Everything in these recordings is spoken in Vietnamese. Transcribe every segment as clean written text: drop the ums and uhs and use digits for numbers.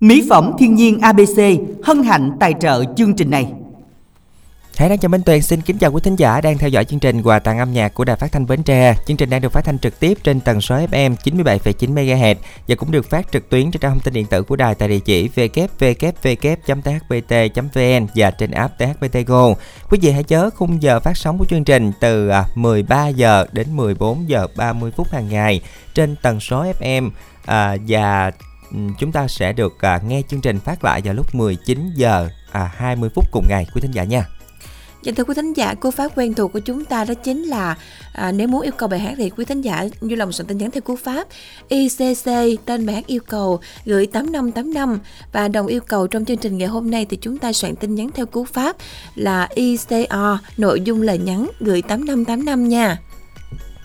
Mỹ phẩm thiên nhiên ABC hân hạnh tài trợ chương trình này. Hãy đăng cho Minh Tuyền xin kính chào quý thính giả đang theo dõi chương trình Quà tặng âm nhạc của Đài Phát thanh Bến Tre. Chương trình đang được phát thanh trực tiếp trên tần số FM 97,9 MHz và cũng được phát trực tuyến trên trang thông tin điện tử của đài tại địa chỉ www.thbt.vn và trên app THBT Go. Quý vị hãy nhớ khung giờ phát sóng của chương trình từ 13 giờ đến 14 giờ 30 phút hàng ngày trên tần số FM và chúng ta sẽ được nghe chương trình phát lại vào lúc 19 giờ 20 phút cùng ngày quý thính giả nha. Dạ, thưa quý thính giả, cú pháp quen thuộc của chúng ta đó chính là nếu muốn yêu cầu bài hát thì quý thính giả vui lòng soạn tin nhắn theo cú pháp ICC tên bài hát yêu cầu gửi 8585 và đồng yêu cầu trong chương trình ngày hôm nay thì chúng ta soạn tin nhắn theo cú pháp là ICO nội dung lời nhắn gửi 8585 nha.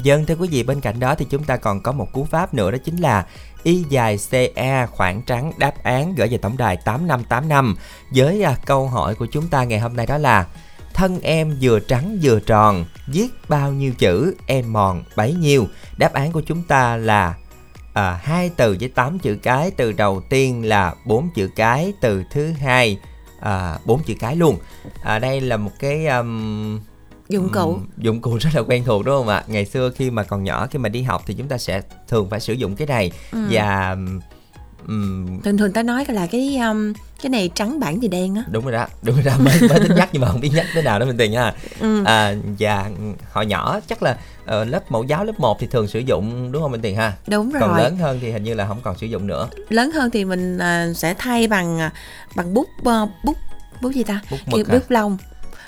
Dân thưa quý vị, bên cạnh đó thì chúng ta còn có một cú pháp nữa đó chính là Y dài CE khoảng trắng đáp án gửi về tổng đài 8585 với câu hỏi của chúng ta ngày hôm nay đó là: thân em vừa trắng vừa tròn, viết bao nhiêu chữ em mòn bấy nhiêu. Đáp án của chúng ta là 2 từ với 8 chữ cái. Từ đầu tiên là 4 chữ cái, từ thứ hai 4 chữ cái luôn. Đây là một cái dụng cụ rất là quen thuộc đúng không ạ? Ngày xưa khi mà còn nhỏ, khi mà đi học thì chúng ta sẽ thường phải sử dụng cái này. Và thường ta nói là cái này trắng bảng thì đen á. Đúng rồi đó mới thích nhắc nhưng mà không biết nhắc thế nào đó mình tiền nha. Và hồi nhỏ chắc là lớp mẫu giáo lớp 1 thì thường sử dụng đúng không Minh Tiền ha? Đúng rồi. Còn lớn hơn thì hình như là không còn sử dụng nữa. Lớn hơn thì mình sẽ thay bằng bút gì ta?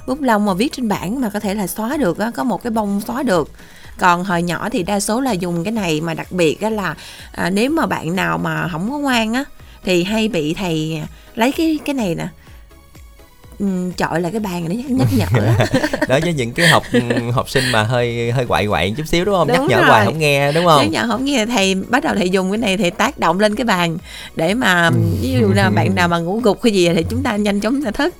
Bút lông mà viết trên bảng mà có thể là xóa được á, có một cái bông xóa được. Còn hồi nhỏ thì đa số là dùng cái này, mà đặc biệt á là nếu mà bạn nào mà không có ngoan á thì hay bị thầy lấy cái này nè chọi lại cái bàn để nhắc nhở đối với những cái học sinh mà hơi quậy chút xíu đúng không? Đúng, nhắc nhở rồi. Hoài không nghe đúng không? Nhắc nhở không nghe, thầy bắt đầu thầy dùng cái này, thầy tác động lên cái bàn để mà ví dụ là bạn nào mà ngủ gục cái gì thì chúng ta nhanh chóng thức.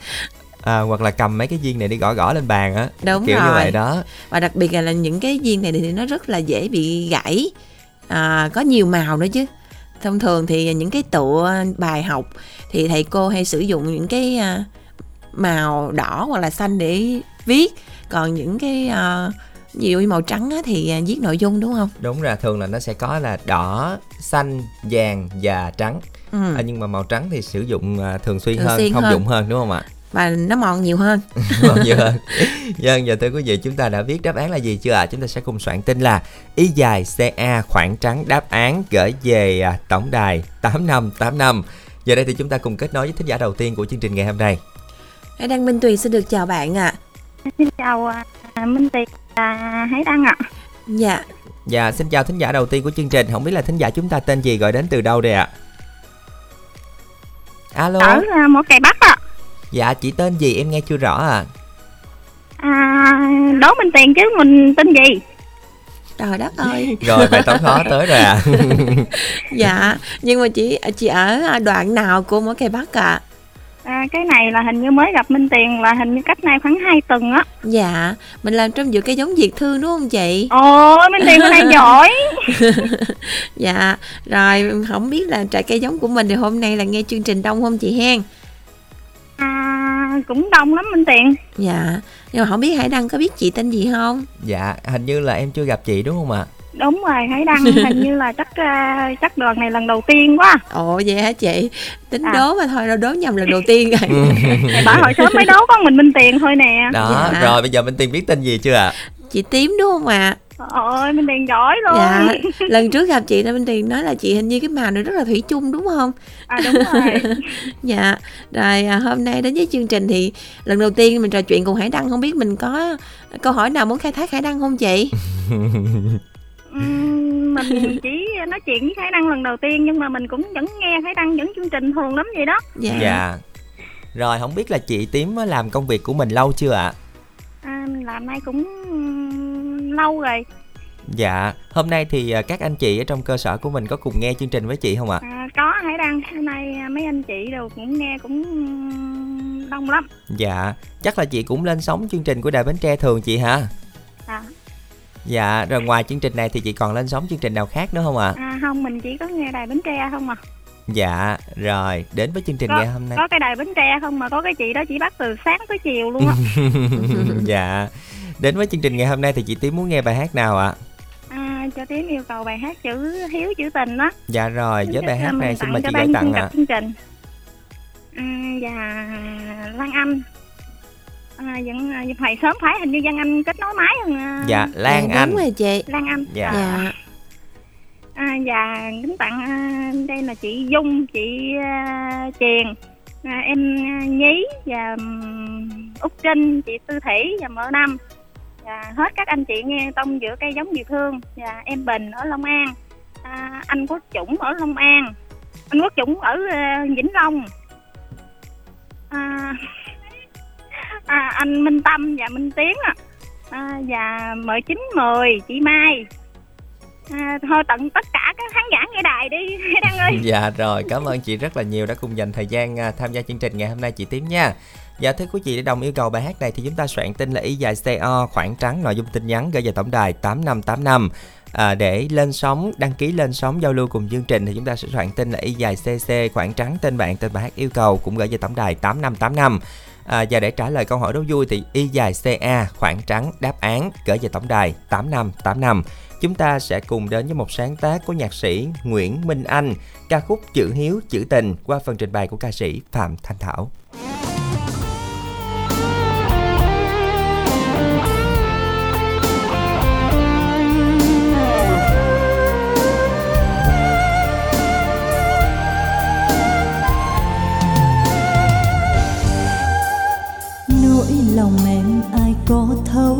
Hoặc là cầm mấy cái viên này đi gõ lên bàn á. Đúng kiểu rồi, như vậy đó. Và đặc biệt là những cái viên này thì nó rất là dễ bị gãy, có nhiều màu nữa chứ. Thông thường thì những cái tựa bài học thì thầy cô hay sử dụng những cái màu đỏ hoặc là xanh để viết. Còn những cái ví dụ như màu trắng á, thì viết nội dung đúng không? Đúng rồi, thường là nó sẽ có là đỏ, xanh, vàng và trắng. Nhưng mà màu trắng thì sử dụng thường xuyên hơn. Dụng hơn đúng không ạ? Và nó mòn nhiều hơn. Vâng, giờ thưa quý vị, chúng ta đã biết đáp án là gì chưa ạ? Chúng ta sẽ cùng soạn tin là Y dài CA khoảng trắng đáp án gửi về tổng đài 8585. Giờ đây thì chúng ta cùng kết nối với thính giả đầu tiên của chương trình ngày hôm nay. Hải Đăng Minh Tuyền xin được chào bạn ạ. Xin chào Minh Tuyền và Hải Đăng ạ. Dạ. Dạ, xin chào thính giả đầu tiên của chương trình. Không biết là thính giả chúng ta tên gì, gọi đến từ đâu đây ạ? Alo. Ở Mỏ Cày Bắc ạ. Dạ, chị tên gì em nghe chưa rõ à? Đố Minh Tiền chứ mình tên gì? Trời đất ơi. Rồi, bài toán khó tới rồi à. Dạ, nhưng mà chị ở đoạn nào của Mỏ Cày Bắc ạ? Cái này là hình như mới gặp Minh Tiền là hình như cách nay khoảng 2 tuần á. Dạ, mình làm trong giữa cái giống Việt Thương đúng không chị? Ôi, Minh Tiền hôm nay giỏi. Dạ, rồi không biết là trại cây giống của mình thì hôm nay là nghe chương trình đông không chị hen? Cũng đông lắm Minh Tiền. Dạ, nhưng mà không biết Hải Đăng có biết chị tên gì không? Dạ, hình như là em chưa gặp chị đúng không ạ? Đúng rồi, Hải Đăng hình như là chắc đoàn này lần đầu tiên quá. Ồ vậy hả chị? Tính đố mà thôi, đâu đố nhầm lần đầu tiên rồi. Bảo hồi sớm mới đố con mình Minh Tiền thôi nè. Đó, dạ. Rồi bây giờ Minh Tiền biết tên gì chưa ạ? Chị Tím đúng không ạ? Ôi Minh Tiền giỏi luôn. Dạ, lần trước gặp chị Minh Tiền nói là chị hình như cái màu này rất là thủy chung đúng không? Đúng rồi. Dạ, rồi hôm nay đến với chương trình thì lần đầu tiên mình trò chuyện cùng Hải Đăng, không biết mình có câu hỏi nào muốn khai thác Hải Đăng không chị? Mình chỉ nói chuyện với Hải Đăng lần đầu tiên nhưng mà mình cũng vẫn nghe Hải Đăng vẫn chương trình thường lắm vậy đó. Dạ. Rồi không biết là chị Tím làm công việc của mình lâu chưa ạ? Mình làm nay cũng lâu rồi. Dạ, hôm nay thì các anh chị ở trong cơ sở của mình có cùng nghe chương trình với chị không ạ? Có Hải Đăng, hôm nay mấy anh chị đều cũng nghe cũng đông lắm. Dạ, chắc là chị cũng lên sóng chương trình của Đài Bến Tre thường chị hả? Dạ, rồi ngoài chương trình này thì chị còn lên sóng chương trình nào khác nữa không ạ? Không, mình chỉ có nghe Đài Bến Tre không ạ. Dạ rồi, đến với chương trình ngày hôm nay. Có cái đài Bến Tre không mà có cái chị đó chỉ bắt từ sáng tới chiều luôn á. Dạ. Đến với chương trình ngày hôm nay thì chị Tím muốn nghe bài hát nào ạ? Cho Tím yêu cầu bài hát chữ Hiếu Chữ Tình đó. Dạ rồi, với bài hát này xin mời chị gửi tặng ạ. Dạ Lan Anh hồi sớm phải hình như Lan Anh kết nối máy hơn. Dạ Lan Anh. Đúng rồi chị, Lan Anh. Dạ, dạ. Dạ kính tặng đây là chị Dung, chị Triền, em Nhí và Úc Trinh, chị Tư Thủy và Mợ Năm. Dạ, hết các anh chị nghe tông giữa cây giống Việt Thương. Dạ, em Bình ở Long An, anh Quốc Chủng ở Long An, anh Quốc Chủng ở Vĩnh Long, anh Minh Tâm và Minh Tiến ạ. Và Mợ 910, chị Mai. Thôi tận tất cả các khán giả nghe đài đi Đăng ơi. Dạ rồi, cảm ơn chị rất là nhiều đã cùng dành thời gian tham gia chương trình ngày hôm nay chị Tím nha. Dạ thưa quý vị, để đồng yêu cầu bài hát này thì chúng ta soạn tin là ý dài CO khoảng trắng nội dung tin nhắn gửi về tổng đài 8585 để lên sóng, đăng ký lên sóng giao lưu cùng chương trình thì chúng ta sẽ soạn tin là ý dài CC khoảng trắng tên bạn, tên bài hát yêu cầu cũng gửi về tổng đài 8585. Và để trả lời câu hỏi đố vui thì y dài CA khoảng trắng đáp án gửi về tổng đài 8585. Chúng ta sẽ cùng đến với một sáng tác của nhạc sĩ Nguyễn Minh Anh, ca khúc Chữ Hiếu Chữ Tình qua phần trình bày của ca sĩ Phạm Thanh Thảo. Nỗi lòng em ai có thấu,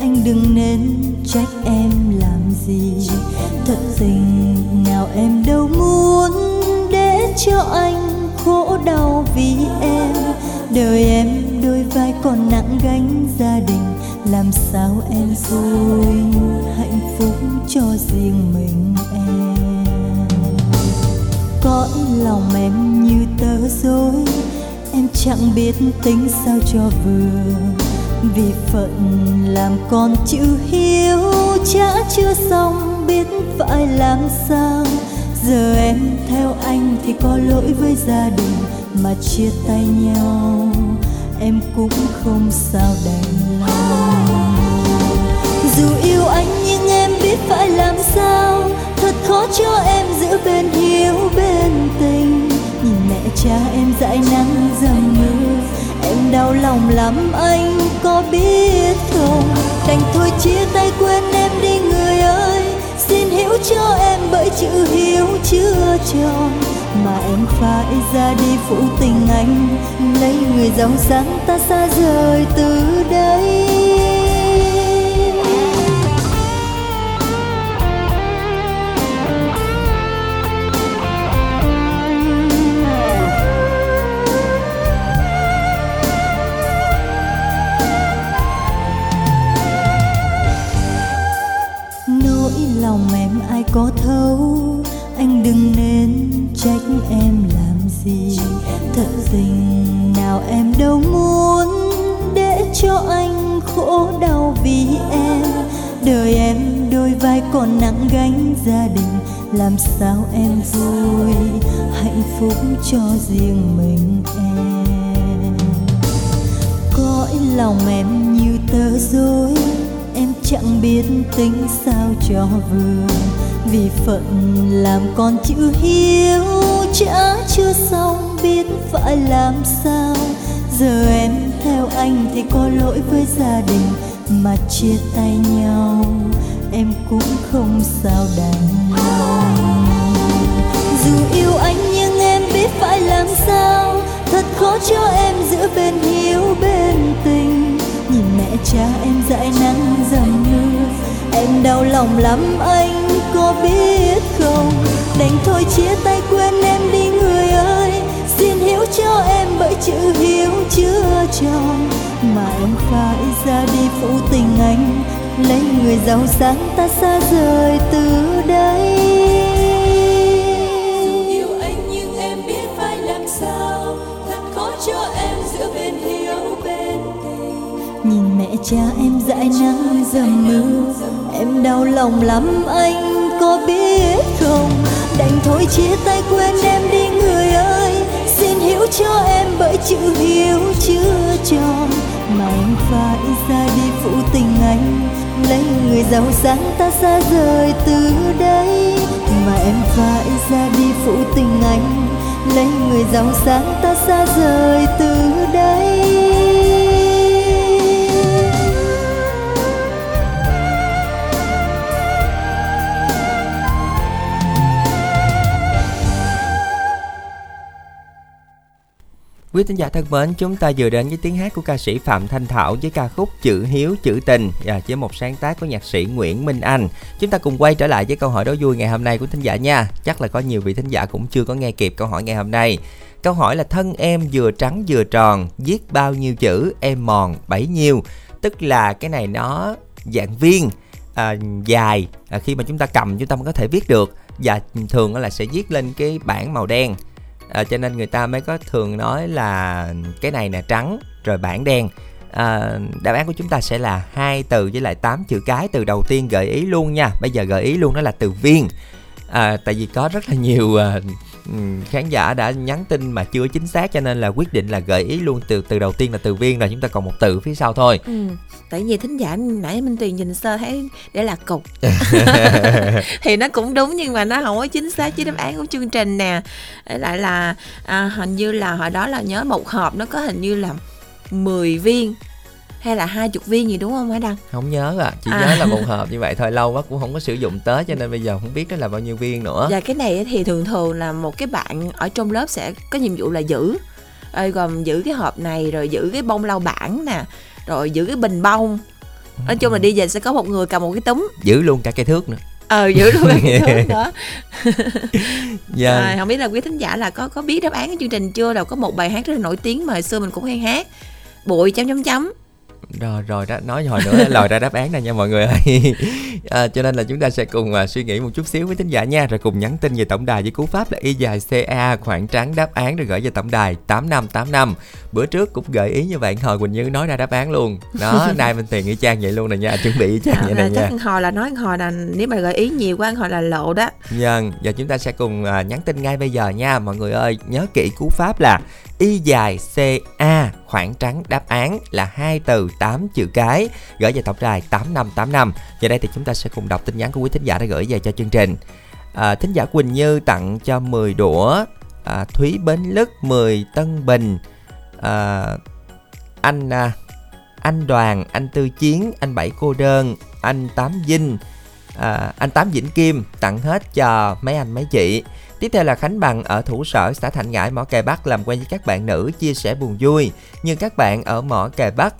anh đừng nên trách em làm gì. Thật tình nào em đâu muốn để cho anh khổ đau vì em. Đời em đôi vai còn nặng gánh gia đình, làm sao em vui hạnh phúc cho riêng mình em. Cõi lòng em như tơ rối, em chẳng biết tính sao cho vừa. Vì phận làm con chữ hiếu chả chưa xong biết phải làm sao. Giờ em theo anh thì có lỗi với gia đình, mà chia tay nhau em cũng không sao đành lòng. Dù yêu anh nhưng em biết phải làm sao, thật khó cho em giữ bên hiếu bên tình. Nhìn mẹ cha em dãi nắng dầm mưa, em đau lòng lắm anh có biết không. Đành thôi chia tay quên em đi người ơi, xin hiểu cho em bởi chữ hiếu chưa tròn mà em phải ra đi phụ tình anh, lấy người giàu sang ta xa rời từ đây. Lòng em ai có thấu, anh đừng nên trách em làm gì. Thật tình nào em đâu muốn để cho anh khổ đau vì em. Đời em đôi vai còn nặng gánh gia đình, làm sao em vui hạnh phúc cho riêng mình em. Cõi lòng em như tơ rối, em chẳng biết tính sao cho vừa. Vì phận làm con chữ hiếu chả chưa xong biết phải làm sao. Giờ em theo anh thì có lỗi với gia đình, mà chia tay nhau em cũng không sao đành lòng. Dù yêu anh nhưng em biết phải làm sao, thật khó cho em giữ bên hiếu bên tình. Nhìn mẹ cha em dãi nắng dầm mưa, em đau lòng lắm anh có biết không. Đành thôi chia tay quên em đi người ơi, xin hiểu cho em bởi chữ hiếu chưa tròn mà em phải ra đi phụ tình anh, lấy người giàu sang ta xa rời từ đây. Dù yêu anh nhưng em biết phải làm sao, thật khó cho em giữa bên hiếu bên tình. Nhìn mẹ cha em dãi nắng dầm mưa, em đau lòng lắm anh có biết không. Đành thôi Thôi chia tay quên em đi người ơi, xin hiểu cho em bởi chữ hiếu chưa tròn. Mà em phải ra đi phụ tình anh, lấy người giàu sang ta xa rời từ đây. Mà em phải ra đi phụ tình anh, lấy người giàu sang ta xa rời từ đây. Quý thính giả thân mến, chúng ta vừa đến với tiếng hát của ca sĩ Phạm Thanh Thảo với ca khúc Chữ Hiếu Chữ Tình với một sáng tác của nhạc sĩ Nguyễn Minh Anh. Chúng ta cùng quay trở lại với câu hỏi đố vui ngày hôm nay của thính giả nha. Chắc là có nhiều vị thính giả cũng chưa có nghe kịp câu hỏi ngày hôm nay. Câu hỏi là thân em vừa trắng vừa tròn, viết bao nhiêu chữ em mòn bấy nhiêu. Tức là cái này nó dạng viên dài, khi mà chúng ta cầm chúng ta mới có thể viết được, và thường là sẽ viết lên cái bảng màu đen. Cho nên người ta mới có thường nói là cái này là trắng rồi bảng đen. Đáp án của chúng ta sẽ là 2 từ với lại 8 chữ cái. Từ đầu tiên gợi ý luôn nha, bây giờ gợi ý luôn đó là từ viên. Tại vì có rất là nhiều khán giả đã nhắn tin mà chưa chính xác, cho nên là quyết định là gợi ý luôn từ đầu tiên là từ viên, rồi chúng ta còn 1 từ phía sau thôi. Tại vì thính giả nãy Minh Tuyền nhìn sơ thấy để là cục thì nó cũng đúng nhưng mà nó không có chính xác với đáp án của chương trình nè. Lại là hình như là hồi đó là nhớ một hộp nó có hình như là 10 viên hay là 20 viên gì đúng không hả Đăng? Không nhớ chỉ nhớ là một hộp như vậy thôi, lâu quá cũng không có sử dụng tới cho nên bây giờ không biết đó là bao nhiêu viên nữa. Và cái này thì thường là một cái bạn ở trong lớp sẽ có nhiệm vụ là giữ, gồm giữ cái hộp này, rồi giữ cái bông lau bảng nè, rồi giữ cái bình bông. Nói chung là đi về sẽ có một người cầm một cái túm, giữ luôn cả cái thước nữa. Giữ luôn cái thước nữa. Không biết là quý thính giả là có biết đáp án của chương trình chưa? Đâu có một bài hát rất là nổi tiếng mà hồi xưa mình cũng hay hát, bụi ... Rồi đó, nói hồi nữa lòi ra đáp án này nha mọi người ơi. Cho nên là chúng ta sẽ cùng suy nghĩ một chút xíu với thính giả nha, rồi cùng nhắn tin về tổng đài với cú pháp là Y dài CA khoảng trắng đáp án rồi gửi về tổng đài 8585. Bữa trước cũng gợi ý như vậy, hồi Quỳnh Như nói ra đáp án luôn đó. Nay Minh Tiền y chang vậy luôn nè nha, chuẩn bị y chang vậy nè nha. Chắc hồi là nói hồi là nếu mà gợi ý nhiều quá hồi là lộ đó. Giờ chúng ta sẽ cùng nhắn tin ngay bây giờ nha mọi người ơi. Nhớ kỹ cú pháp là Y dài CA khoảng trắng đáp án là 2 từ 8 chữ cái, gửi về tổng đài 8585. Giờ đây thì chúng ta sẽ cùng đọc tin nhắn của quý thính giả đã gửi về cho chương trình. Thính giả Quỳnh Như tặng cho 10 đũa, Thúy Bến Lức 10 Tân Bình, anh Đoàn, anh Tư Chiến, anh Bảy Cô Đơn, anh Tám Vinh, anh Tám Vĩnh Kim tặng hết cho mấy anh mấy chị. Tiếp theo là Khánh Bằng ở Thủ Sở, xã Thạnh Ngãi, Mỏ Cày Bắc làm quen với các bạn nữ, chia sẻ buồn vui. Nhưng các bạn ở Mỏ Cày Bắc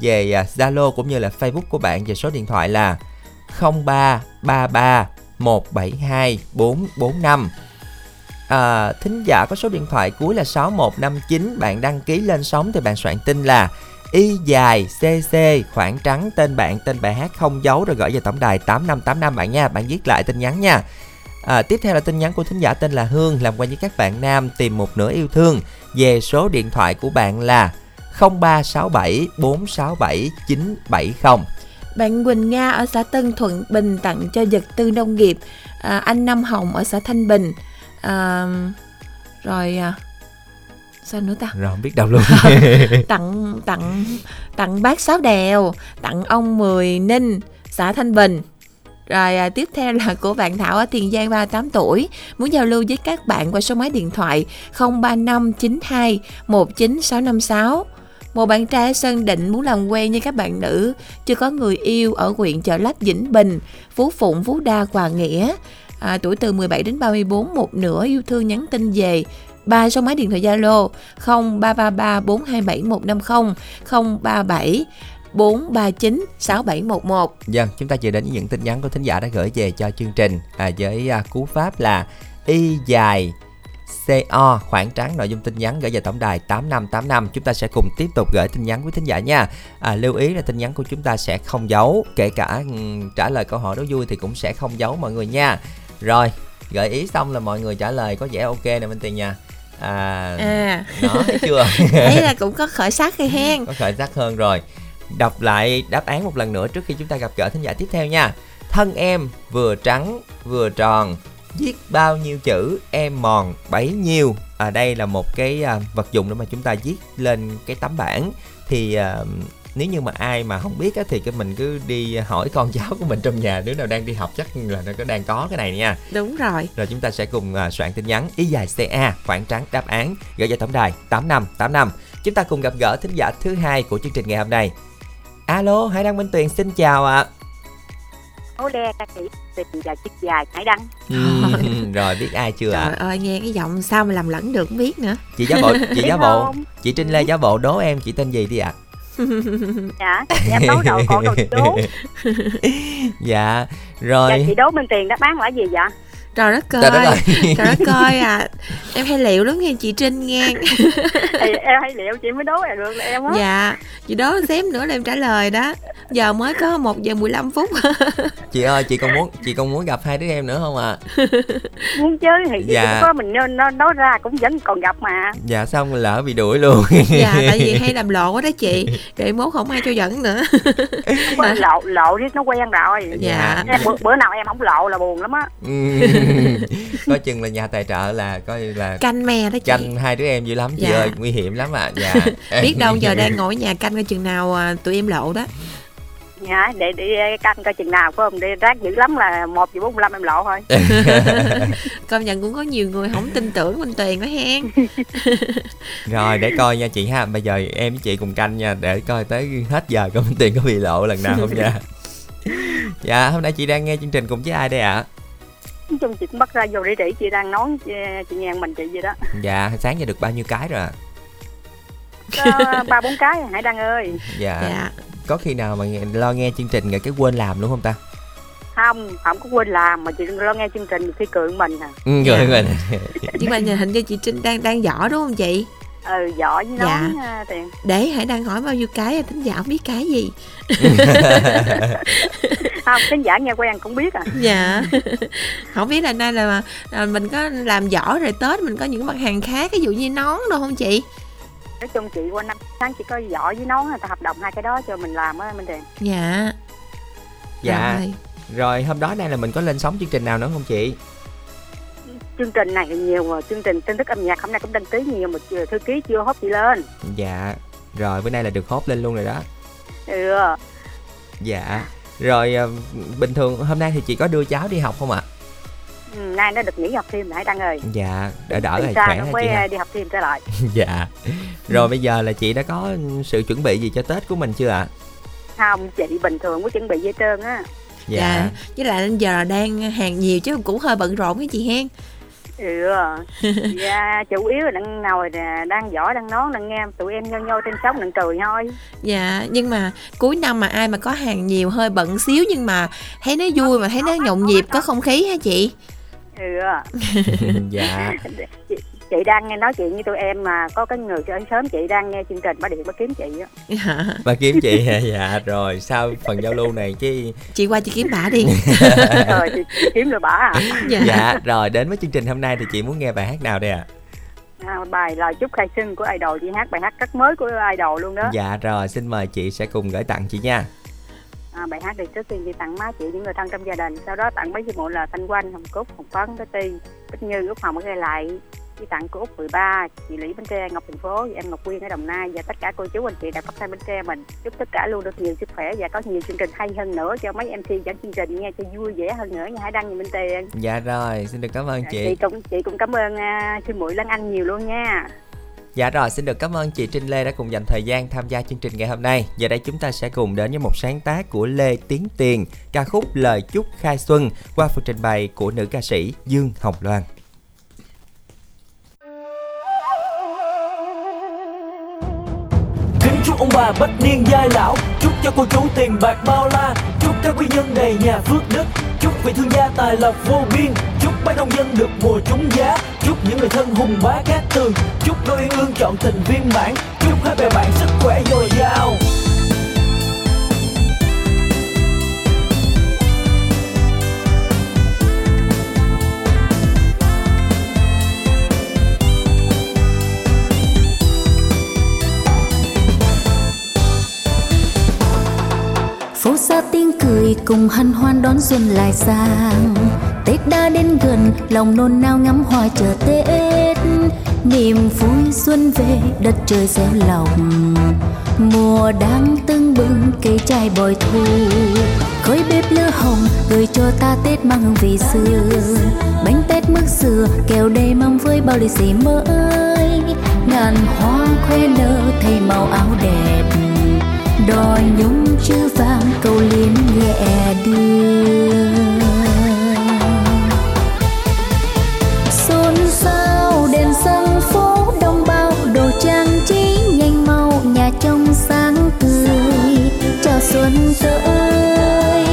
về Zalo cũng như là Facebook của bạn về số điện thoại là 0333 172 445. Thính giả có số điện thoại cuối là 6159, bạn đăng ký lên sóng thì bạn soạn tin là Y dài CC khoảng trắng tên bạn, tên bài hát không dấu rồi gửi về tổng đài 8585 bạn nha, bạn viết lại tin nhắn nha. Tiếp theo là tin nhắn của thính giả tên là Hương làm quen với các bạn nam tìm một nửa yêu thương, về số điện thoại của bạn là 0367 467 970. Bạn Quỳnh Nga ở xã Tân Thuận Bình tặng cho Vật Tư Nông Nghiệp, anh Năm Hồng ở xã Thanh Bình, sao nữa ta? Rồi không biết đâu luôn. Tặng bác Sáu Đèo, tặng ông Mười Ninh xã Thanh Bình. Rồi tiếp theo là của bạn Thảo ở Tiền Giang, 38 tuổi, muốn giao lưu với các bạn qua số máy điện thoại 03592 19656. Một bạn trai ở Sơn Định muốn làm quen với các bạn nữ chưa có người yêu ở huyện Chợ Lách, Vĩnh Bình, Phú Phụng, Phú Đa, Hòa Nghĩa, tuổi từ 17 đến 34, một nửa yêu thương nhắn tin về 3 số máy điện thoại Zalo 0333 427 150 037 439 6711. Chúng ta vừa đến với những tin nhắn của thính giả đã gửi về cho chương trình với cú pháp là Y dài CO khoảng trắng nội dung tin nhắn, gửi về tổng đài 8585. Chúng ta sẽ cùng tiếp tục gửi tin nhắn với thính giả nha. Lưu ý là tin nhắn của chúng ta sẽ không giấu, kể cả trả lời câu hỏi đố vui thì cũng sẽ không giấu mọi người nha. Rồi gợi ý xong là mọi người trả lời có vẻ ok nè Minh Tiền nha. Nó chưa thấy là cũng có khởi sắc hay hen, có khởi sắc hơn rồi. Đọc lại đáp án một lần nữa trước khi chúng ta gặp gỡ thính giả tiếp theo nha. Thân em vừa trắng vừa tròn, Viết bao nhiêu chữ em mòn bấy nhiêu. Ở đây là một cái vật dụng để mà chúng ta viết lên cái tấm bảng. Thì nếu như mà ai mà không biết á, thì cái mình cứ đi hỏi con cháu của mình trong nhà, đứa nào đang đi học chắc là nó có đang có cái này nha. Đúng rồi. Rồi chúng ta sẽ cùng soạn tin nhắn ý dài CA khoảng trắng đáp án gửi về tổng đài 8585. Chúng ta cùng gặp gỡ thính giả thứ hai của chương trình ngày hôm nay. Alo, Hải Đăng Minh Tuyền xin chào ạ. Ô Lê, ca sĩ Tuyền và chiếc dài Hải Đăng. Rồi biết ai chưa ạ? Trời ơi, nghe cái giọng sao mà làm lẫn được không biết nữa. Chị giả bộ, chị Trinh Lê giả bộ đố em chị tên gì đi ạ? Dạ, em đấu đầu còn đồ đố. Dạ, rồi. Dạ, chị đố Minh Tuyền đáp án là gì vậy? Trời đất ơi, trời đất ơi à. Em hay liệu lắm nghe chị Trinh nghe. Em hay liệu chị mới đố là được là em á. Dạ, chị đố xém nữa là em trả lời đó. Giờ mới có 1 giờ 15 phút. Chị ơi, chị còn muốn gặp hai đứa em nữa không ạ? À? Muốn chứ, thì dạ. Cũng có mình nói ra cũng vẫn còn gặp mà. Dạ, xong lỡ bị đuổi luôn. Dạ, tại vì hay làm lộ quá đó chị. Để mốt không ai cho dẫn nữa. Lộ chứ nó quen rồi. Dạ. Bữa nào em không lộ là buồn lắm á. Có chừng là nhà tài trợ là coi là canh me đó chị, canh hai đứa em dữ lắm chị. Dạ. Ơi nguy hiểm lắm ạ. À. Dạ. Biết đâu giờ đang ngồi ở nhà canh coi chừng nào tụi em lộ đó. Dạ, để đi canh coi chừng nào có không đi rác dữ lắm là 1 giờ 45 em lộ thôi. Công nhận cũng có nhiều người không tin tưởng Minh Tuyền quá hen. Rồi để coi nha chị ha, bây giờ em với chị cùng canh nha, để coi tới hết giờ coi Minh Tuyền có bị lộ lần nào không nha. Dạ, hôm nay chị đang nghe chương trình cùng với ai đây ạ? À? Nói chung chị cũng bắt ra vô rỉ rỉ, chị đang nói chị nghe mình chị gì đó. Dạ, sáng giờ được bao nhiêu cái rồi ạ? 3-4 cái Hải Đăng ơi. Dạ. Có khi nào mà lo nghe chương trình rồi cái quên làm đúng không ta? Không có quên làm mà chị lo nghe chương trình khi cười mình à. Cười mình. Nhưng mà hình như chị Trinh đang giỏi đúng không chị? Ừ, giỏi với nó Tiền. Để Hải Đăng hỏi bao nhiêu cái thính giả không biết cái gì. Không, khán giả nghe quen cũng biết à. Dạ. Không biết là nay là mình có làm giỏ rồi Tết mình có những mặt hàng khác, ví dụ như nón đâu không chị? Nói chung chị qua năm tháng chỉ có giỏ với nón, người ta hợp đồng hai cái đó cho mình làm á Minh Tiền. Dạ. Dạ. Rồi hôm đó nay là mình có lên sóng chương trình nào nữa không chị? Chương trình này nhiều mà, chương trình tin tức âm nhạc hôm nay cũng đăng ký nhiều mà thư ký chưa hốt chị lên. Dạ. Rồi bữa nay là được hốt lên luôn rồi đó. Ừ. Dạ. Rồi bình thường hôm nay thì chị có đưa cháu đi học không ạ? Nay nó được nghỉ học thêm Hải Đăng ơi. Dạ, đỡ rồi khỏe hả chị ha? Đi học thêm trở lại. Dạ. Rồi bây giờ là chị đã có sự chuẩn bị gì cho Tết của mình chưa ạ? Không, chị bình thường có chuẩn bị dây trơn á. Dạ. Với lại giờ là đang hàng nhiều chứ cũng hơi bận rộn với chị hen. Ừ. Dạ, chủ yếu là đang ngồi đang giỏi đang nón đang nghe tụi em nhô trên sóng đang cười thôi. Dạ, nhưng mà cuối năm mà ai mà có hàng nhiều hơi bận xíu nhưng mà thấy nó vui mà thấy nó nhộn nhịp có không khí hả chị? Ừ. Dạ. Chị đang nghe nói chuyện với tụi em mà có cái người ở sớm chị đang nghe chương trình Bà Điện Bà Kiếm chị á. Bà kiếm chị hả? Dạ rồi, sau phần giao lưu này chứ chị qua chị kiếm bả đi. Rồi chị kiếm được bả à? Dạ. Dạ rồi, đến với chương trình hôm nay thì chị muốn nghe bài hát nào đây ạ? Bài Lời Chúc Khai Sinh của Idol, chị hát bài hát cắt mới của Idol luôn đó. Dạ rồi, xin mời chị sẽ cùng gửi tặng chị nha. Bài hát này trước tiên chị tặng má chị, những người thân trong gia đình, sau đó tặng mấy chị mụ là Thanh Quanh, Hồng Cúc, Hồng Phấn, Bé Ti, Bích Như, Úc Hồng ở Ghe Lại. Chị tặng cô Úc 13, chị Lý Bến Tre, Ngọc Thành Phố, em Ngọc Quyên ở Đồng Nai và tất cả cô chú anh chị đã phát thanh Bến Tre mình. Chúc tất cả luôn được nhiều sức khỏe và có nhiều chương trình hay hơn nữa cho mấy MC dẫn chương trình nghe cho vui vẻ hơn nữa nha Hải Đăng và Minh Tiền. Dạ rồi, xin được cảm ơn chị. Chị cũng cảm ơn chị Muội Lan Anh nhiều luôn nha. Dạ rồi, xin được cảm ơn chị Trinh Lê đã cùng dành thời gian tham gia chương trình ngày hôm nay. Giờ đây chúng ta sẽ cùng đến với một sáng tác của Lê Tiến Tiền, ca khúc Lời Chúc Khai Xuân qua phần trình bày của nữ ca sĩ Dương Hồng Loan. Chúc ông bà bách niên giai lão, chúc cho cô chú tiền bạc bao la, chúc các quý nhân đầy nhà phước đức, chúc vị thương gia tài lộc vô biên, chúc bái nông dân được mùa trúng giá, chúc những người thân hùng bá cát tường, chúc đôi uyên ương chọn tình viên mãn, chúc hai bè bạn sức khỏe dồi dào. Phố xa tiếng cười cùng hân hoan đón xuân lại sang, Tết Tết đã đến gần, lòng nôn nao ngắm hoa chờ Tết. Niềm vui xuân về, đất trời reo lòng. Mùa đang tưng bừng, cây trái bội thu. Khói bếp lửa hồng, gửi cho ta Tết mang hương vị xưa. Bánh Tết mức dừa, kẹo đầy mong với bao lì xì mới. Ngàn hoa khoe nở, thay màu áo đẹp. Đò nhúng chữ vàng, câu liếm nhẹ đưa. Trong sáng cười chào xuân tới,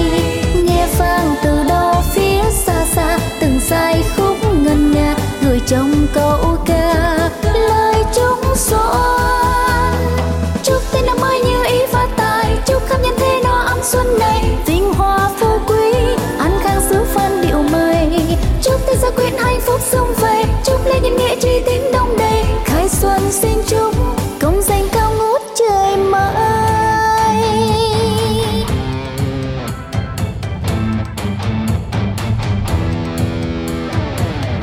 nghe vang từ đâu phía xa xa từng giai khúc ngân nga gửi trong câu ca lời chúc xuân. Chúc Tết năm mới như ý phát tài, chúc khắp nhân thế no ấm xuân này, vinh hoa phú quý an khang xứ phân điệu mây. Chúc Tết gia quyến hạnh phúc sum vầy, chúc lễ nhân nghĩa tri tính đông đầy, khai xuân xin chúc công danh cao ngút.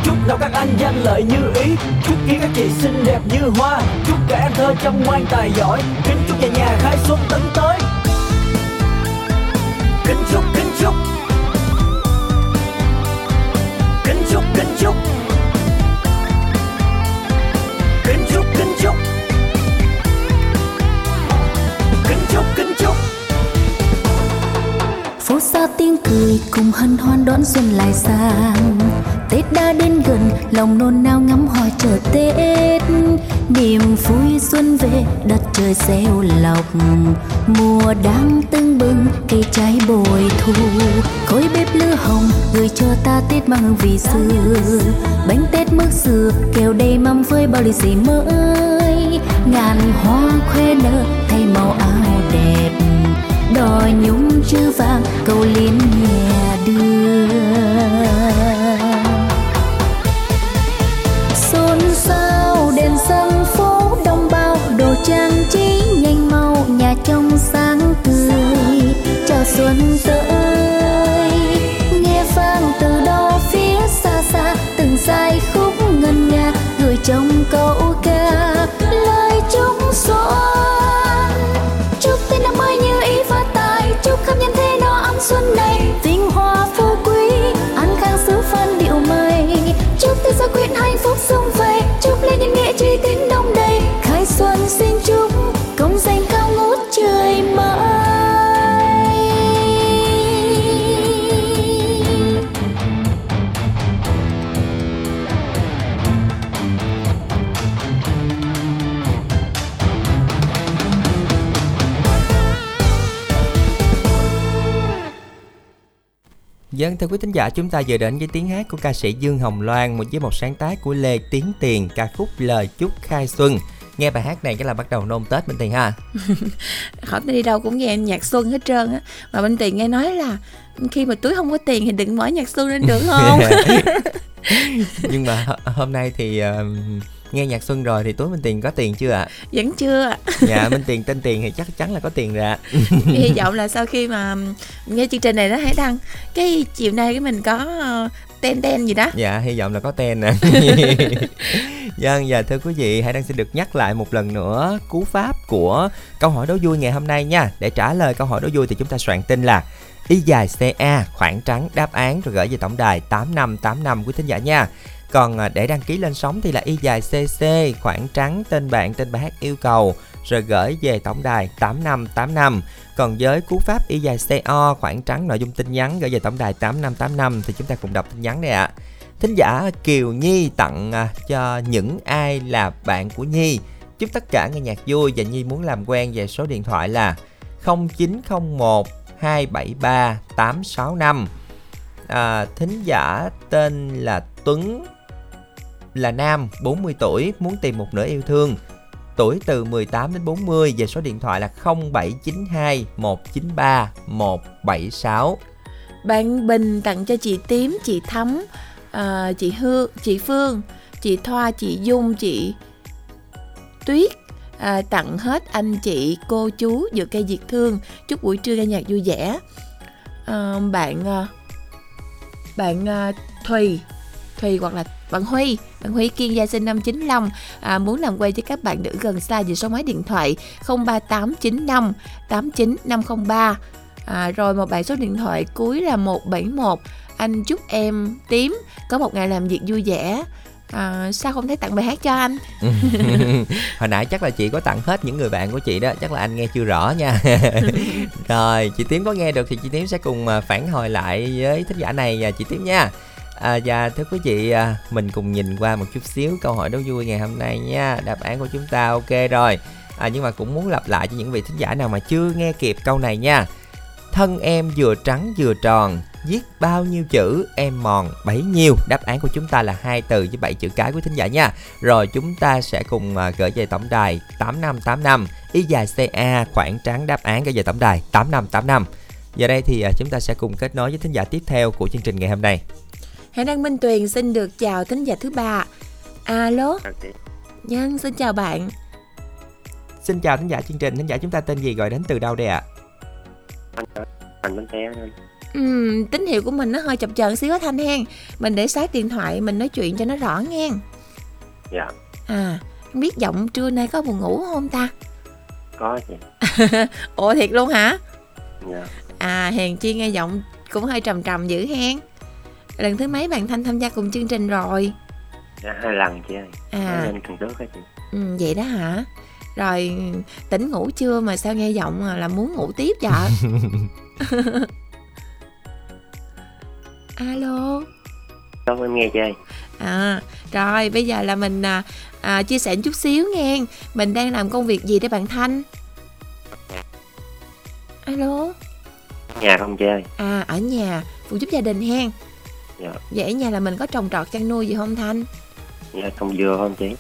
Chúc các anh danh lợi như ý, chúc kiến các chị xinh đẹp như hoa, chúc cả em thơ chăm ngoan tài giỏi, kính chúc nhà nhà khai xuân tấn tới. Kính chúc, kính chúc, kính chúc, kính chúc, kính chúc, kính chúc, kính chúc, kính chúc. Phố xa tiếng cười cùng hân hoan đón xuân lại sang. Tết đã đến gần, lòng nôn nao ngắm hoa chờ Tết. Niềm vui xuân về, đất trời reo lộc. Mùa đang tưng bừng, cây trái bội thu. Khói bếp lửa hồng, gửi cho ta Tết mang hương vị xưa. Bánh Tết mức dừa, kẹo đầy mâm với bao lì xì mới. Ngàn hoa khoe nở, thay màu áo đẹp. Đò nhúng chữ vàng, câu liếm nhẹ đưa. Sân phố đông bao đồ trang trí nhanh màu, nhà trong sáng cười chào xuân tới, nghe vang từ đâu phía xa xa từng giai khúc ngân nga gửi trong câu ca lời chúc xuân. Chúc Tết năm mới như ý phát tài, chúc khắp nhân thế no ấm xuân này, vinh hoa phú quý an khang xứ phân điệu mây. Chúc Tết gia quyến hạnh phúc sum vầy, chúc lễ nhân nghĩa tri tính đông đầy, khai xuân xin chúc công danh cao ngút trời mãi. Dân thưa quý thính giả, chúng ta vừa đến với tiếng hát của ca sĩ Dương Hồng Loan, một với một sáng tác của Lê Tiến Tiền, ca khúc Lời Chúc Khai Xuân. Nghe bài hát này cái là bắt đầu nôn Tết Minh Tiền ha. Khỏi đi đâu cũng nghe em nhạc xuân hết trơn á. Mà Minh Tiền nghe nói là khi mà túi không có tiền thì đừng mở nhạc xuân lên được không? Nhưng mà hôm nay thì nghe nhạc xuân rồi thì túi Minh Tiền có tiền chưa ạ? Vẫn chưa. Dạ, Minh Tiền tên Tiền thì chắc chắn là có tiền rồi ạ. Hy vọng là sau khi mà nghe chương trình này nó hãy đăng cái chiều nay cái mình có ten gì đó. Dạ, hy vọng là có ten nè. Vâng, dạ thưa quý vị, hãy đăng xin được nhắc lại một lần nữa cú pháp của câu hỏi đố vui ngày hôm nay nha. Để trả lời câu hỏi đố vui thì chúng ta soạn tin là Y dài CA khoảng trắng đáp án rồi gửi về tổng đài 8585 quý thính giả nha. Còn để đăng ký lên sóng thì là Y dài CC khoảng trắng tên bạn, tên bài hát yêu cầu rồi gửi về tổng đài 8585. Còn với cú pháp Y dài CO khoảng trắng nội dung tin nhắn gửi về tổng đài 8585 thì chúng ta cùng đọc tin nhắn đây ạ. Thính giả Kiều Nhi tặng cho những ai là bạn của Nhi. Chúc tất cả nghe nhạc vui và Nhi muốn làm quen về số điện thoại là 0901 273 865. Thính giả tên là Tuấn, là nam, 40 tuổi, muốn tìm một nửa yêu thương tuổi từ 18 đến 40 về số điện thoại là 0792 193 176. Bạn Bình tặng cho chị Tím, chị Thắm, chị Hương, chị Phương, chị Thoa, chị Dung, chị Tuyết, tặng hết anh chị, cô chú giữa cây Việt Thương. Chúc buổi trưa nghe nhạc vui vẻ. Bạn Thùy hoặc là bạn Huy Kiên Giang sinh năm 95, muốn làm quen với các bạn nữ gần xa về số máy điện thoại 03895 89503. Rồi một bạn số điện thoại cuối là 171, anh chúc em tím có một ngày làm việc vui vẻ. Sao không thấy tặng bài hát cho anh? Hồi nãy chắc là chị có tặng hết những người bạn của chị đó, chắc là anh nghe chưa rõ nha. Rồi chị Tím có nghe được thì chị Tím sẽ cùng phản hồi lại với thính giả này và chị Tím nha. Và thưa quý vị, mình cùng nhìn qua một chút xíu câu hỏi đố vui ngày hôm nay nha. Đáp án của chúng ta ok rồi, nhưng mà cũng muốn lặp lại cho những vị thính giả nào mà chưa nghe kịp câu này nha. Thân em vừa trắng vừa tròn, viết bao nhiêu chữ em mòn bấy nhiêu. Đáp án của chúng ta là 2 từ với 7 chữ cái của thính giả nha. Rồi chúng ta sẽ cùng gửi về tổng đài 8585 Y dài CA khoảng trắng đáp án, gửi về tổng đài 8585. Giờ đây thì chúng ta sẽ cùng kết nối với thính giả tiếp theo của chương trình ngày hôm nay. Hãy đăng Minh Tuyền xin được chào thính giả thứ 3. Alo. Nhân xin chào bạn. Xin chào thính giả chương trình, thính giả chúng ta tên gì, gọi đến từ đâu đây ạ? Thành Bến Tre. Tín hiệu của mình nó hơi chập chờn xíu hết Thanh hen. Mình để sát điện thoại mình nói chuyện cho nó rõ nghe. Dạ. Không biết giọng trưa nay có buồn ngủ không ta? Có chị. Ủa thiệt luôn hả? Dạ. Hèn chi nghe giọng cũng hơi trầm trầm dữ hen. Lần thứ mấy bạn Thanh tham gia cùng chương trình rồi? Dạ 2 lần chị ơi. Lên Cần Đước hả chị? Vậy đó hả? Rồi tỉnh ngủ chưa mà sao nghe giọng là muốn ngủ tiếp vậy? Alo. Không em nghe chị ơi. Rồi bây giờ là mình chia sẻ chút xíu nghe. Mình đang làm công việc gì đây bạn Thanh? Alo. Nhà không chị ơi? Ở nhà, phụ giúp gia đình hen. Dạ. Vậy ở nhà là mình có trồng trọt chăn nuôi gì không Thanh? Dạ trồng dừa không chị.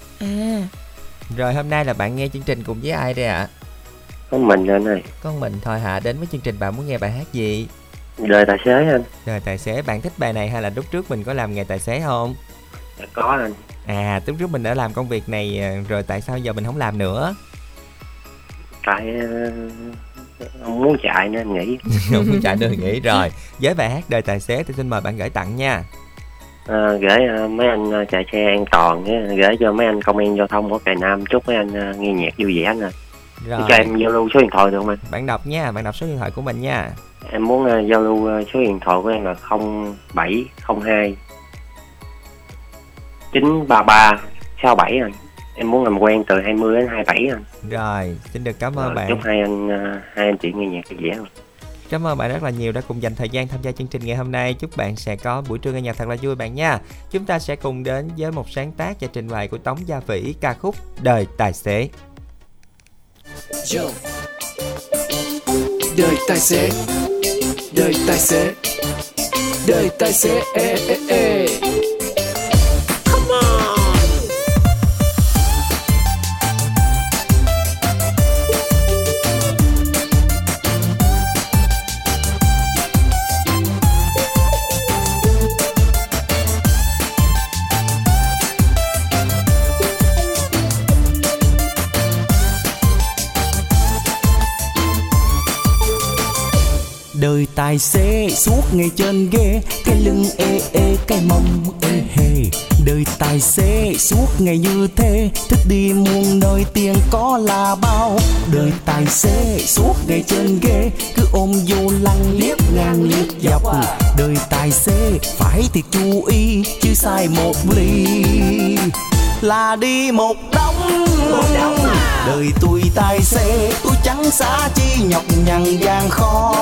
Rồi hôm nay là bạn nghe chương trình cùng với ai đây ạ? Con mình anh ơi. Con mình thôi hả? Đến với chương trình bạn muốn nghe bài hát gì? Đời tài xế anh. Đời tài xế, bạn thích bài này hay là lúc trước mình có làm nghề tài xế không? Dạ có anh. Lúc trước mình đã làm công việc này rồi, tại sao giờ mình không làm nữa? Tại không muốn chạy nên nghỉ. Không muốn chạy nên nghỉ rồi. Với bài hát Đời tài xế thì xin mời bạn gửi tặng nha. Gửi mấy anh chạy xe an toàn, gửi cho mấy anh công an giao thông của Cài Nam, chúc mấy anh nghe nhạc vui vẻ anh ạ. Rồi. Cho em giao lưu số điện thoại được không anh? Bạn đọc nha, bạn đọc số điện thoại của mình nha. Em muốn giao lưu số điện thoại của em là 0702 933 67 anh. Em muốn làm quen từ 20 đến 27 anh. Rồi, xin được cảm ơn bạn. Chúc hai anh chị nghe nhạc vui vẻ anh. Cảm ơn bạn rất là nhiều đã cùng dành thời gian tham gia chương trình ngày hôm nay. Chúc bạn sẽ có buổi trưa nghe nhạc thật là vui bạn nha. Chúng ta sẽ cùng đến với một sáng tác và trình bày của Tống Gia Vĩ, ca khúc Đời Tài Xế. Yo. Đời tài xế, đời tài xế, đời tài xế, Come on. Đời tài xế suốt ngày trên ghế, cái lưng ê cái mông ê hề. Đời tài xế suốt ngày như thế, thích đi muôn nơi tiền có là bao. Đời tài xế suốt ngày trên ghế, cứ ôm vô lăng liếc ngang liếc dọc. Đời tài xế phải thiệt chú ý, chứ sai một ly là đi một đống. Đời tôi tài xế, tôi chẳng xả chi nhọc nhằn gian khó.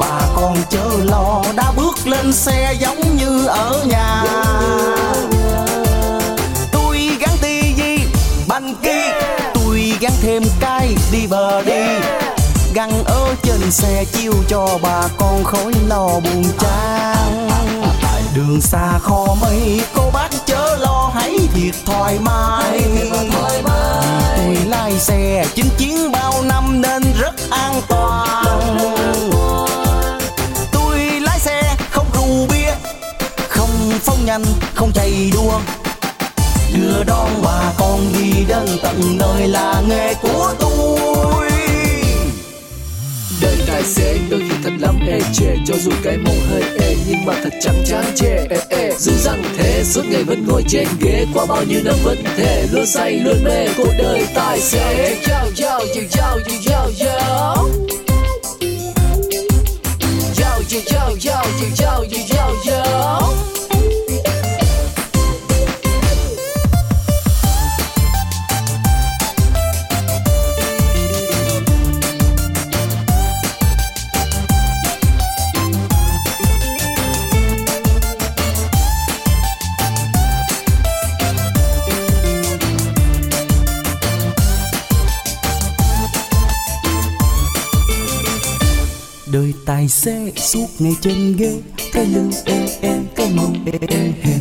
Bà con chớ lo, đã bước lên xe giống như ở nhà. Tôi gắn tivi, bánh kia, tôi gắn thêm cái đi bờ đi. Gắn ở trên xe chiêu cho bà con khỏi lo buồn chán. Đường xa khó mấy, cô bác chớ lo hãy thiệt thoải mái. Tôi lái xe chính chiến bao năm nên rất an toàn. Tôi lái xe không rượu bia, không phóng nhanh, không chạy đua. Đưa đón bà con đi đến tận nơi là nghề của tôi. Đời tài xế đôi khi thật lắm ê chê, cho dù cái mông hơi ê nhưng mà thật chẳng chán chê ê ê. Dù rằng thế suốt ngày vẫn ngồi trên ghế, qua bao nhiêu năm vẫn thề luôn say luôn mê cuộc đời tài xế. Yo yo yo yo yo yo yo. Đời tài xế suốt ngày trên ghế, cái lưng em, cái mông em hề.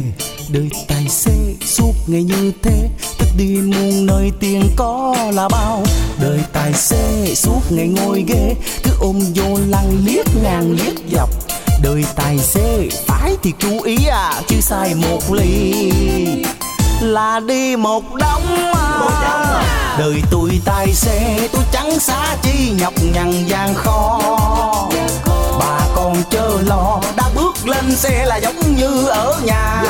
Đời tài xế suốt ngày như thế, thức đi muôn nơi tiền có là bao. Đời tài xế suốt ngày ngồi ghế, cứ ôm vô lăng liếc ngang liếc dọc. Đời tài xế phải thì chú ý à, chứ sai một ly là đi một đống à. Đời tôi tài xế tôi chẳng xá chi nhọc nhằn gian khó, bà con chớ lo đã bước lên xe là giống như ở nhà.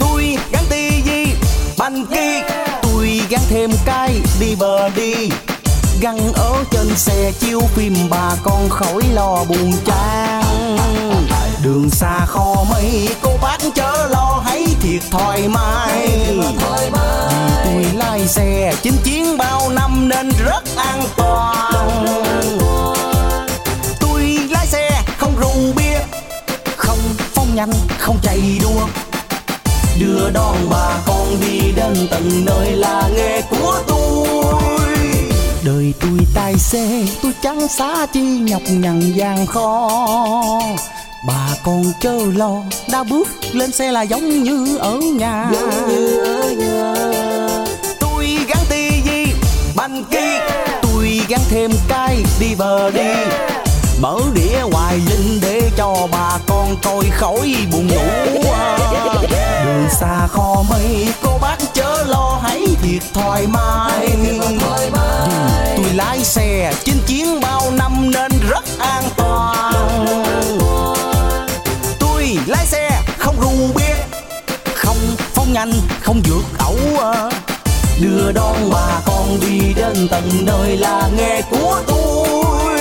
Tôi gắn ti gì banh kia, tôi gắn thêm cái đi bờ đi, gắn ở trên xe chiếu phim bà con khỏi lo buồn chán. Đường xa khó mấy cô bác chớ lo hãy thiệt thoải mái, tôi lái xe chính chiến bao năm nên rất an toàn. Tôi lái xe không rượu bia, không phóng nhanh không chạy đua, đưa đón bà con đi đến tận nơi là nghề của tôi. Đời tôi tài xế tôi chẳng xá chi nhọc nhằn gian khó, bà con chớ lo đã bước lên xe là giống như ở nhà. Tôi gắn ti gì banh kia, tôi gắn thêm cái đi bờ đi, mở đĩa hoài linh để cho bà con coi khỏi buồn ngủ. Đường xa khó mây cô bác chớ lo hãy thiệt thoải mái, tôi lái xe chinh chiến bao năm nên rất an toàn. Tôi lái xe không rượu bia, không phóng nhanh không vượt ẩu, đưa đón bà con đi đến tận nơi là nghề của tôi.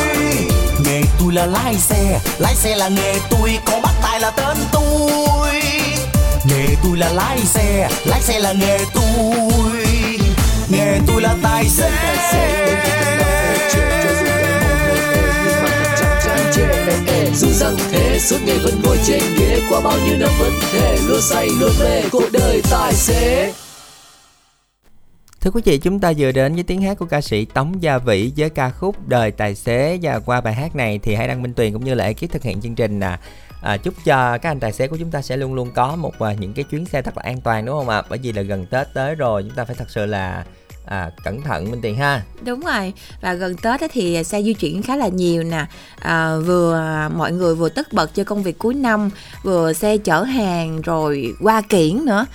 Nghề tôi là lái xe là nghề tôi, còn bắt tay là tên tôi. Nghề tôi là lái xe là nghề tôi. Nghề tôi là tài xế. Dù rằng thế suốt ngày vẫn ngồi trên ghế, qua bao nhiêu năm vẫn thề luôn say luôn mê cuộc đời tài xế. Thưa quý vị, chúng ta vừa đến với tiếng hát của ca sĩ Tống Gia Vĩ với ca khúc Đời Tài Xế. Và qua bài hát này thì Hải Đăng, Minh Tuyền cũng như là ekip thực hiện chương trình chúc cho các anh tài xế của chúng ta sẽ luôn luôn có một những cái chuyến xe thật là an toàn, đúng không ạ? Bởi vì là gần Tết tới rồi, chúng ta phải thật sự là cẩn thận, Minh Tiền ha. Đúng rồi, và gần Tết thì xe di chuyển khá là nhiều nè, vừa mọi người vừa tất bật cho công việc cuối năm, vừa xe chở hàng rồi qua kiển nữa.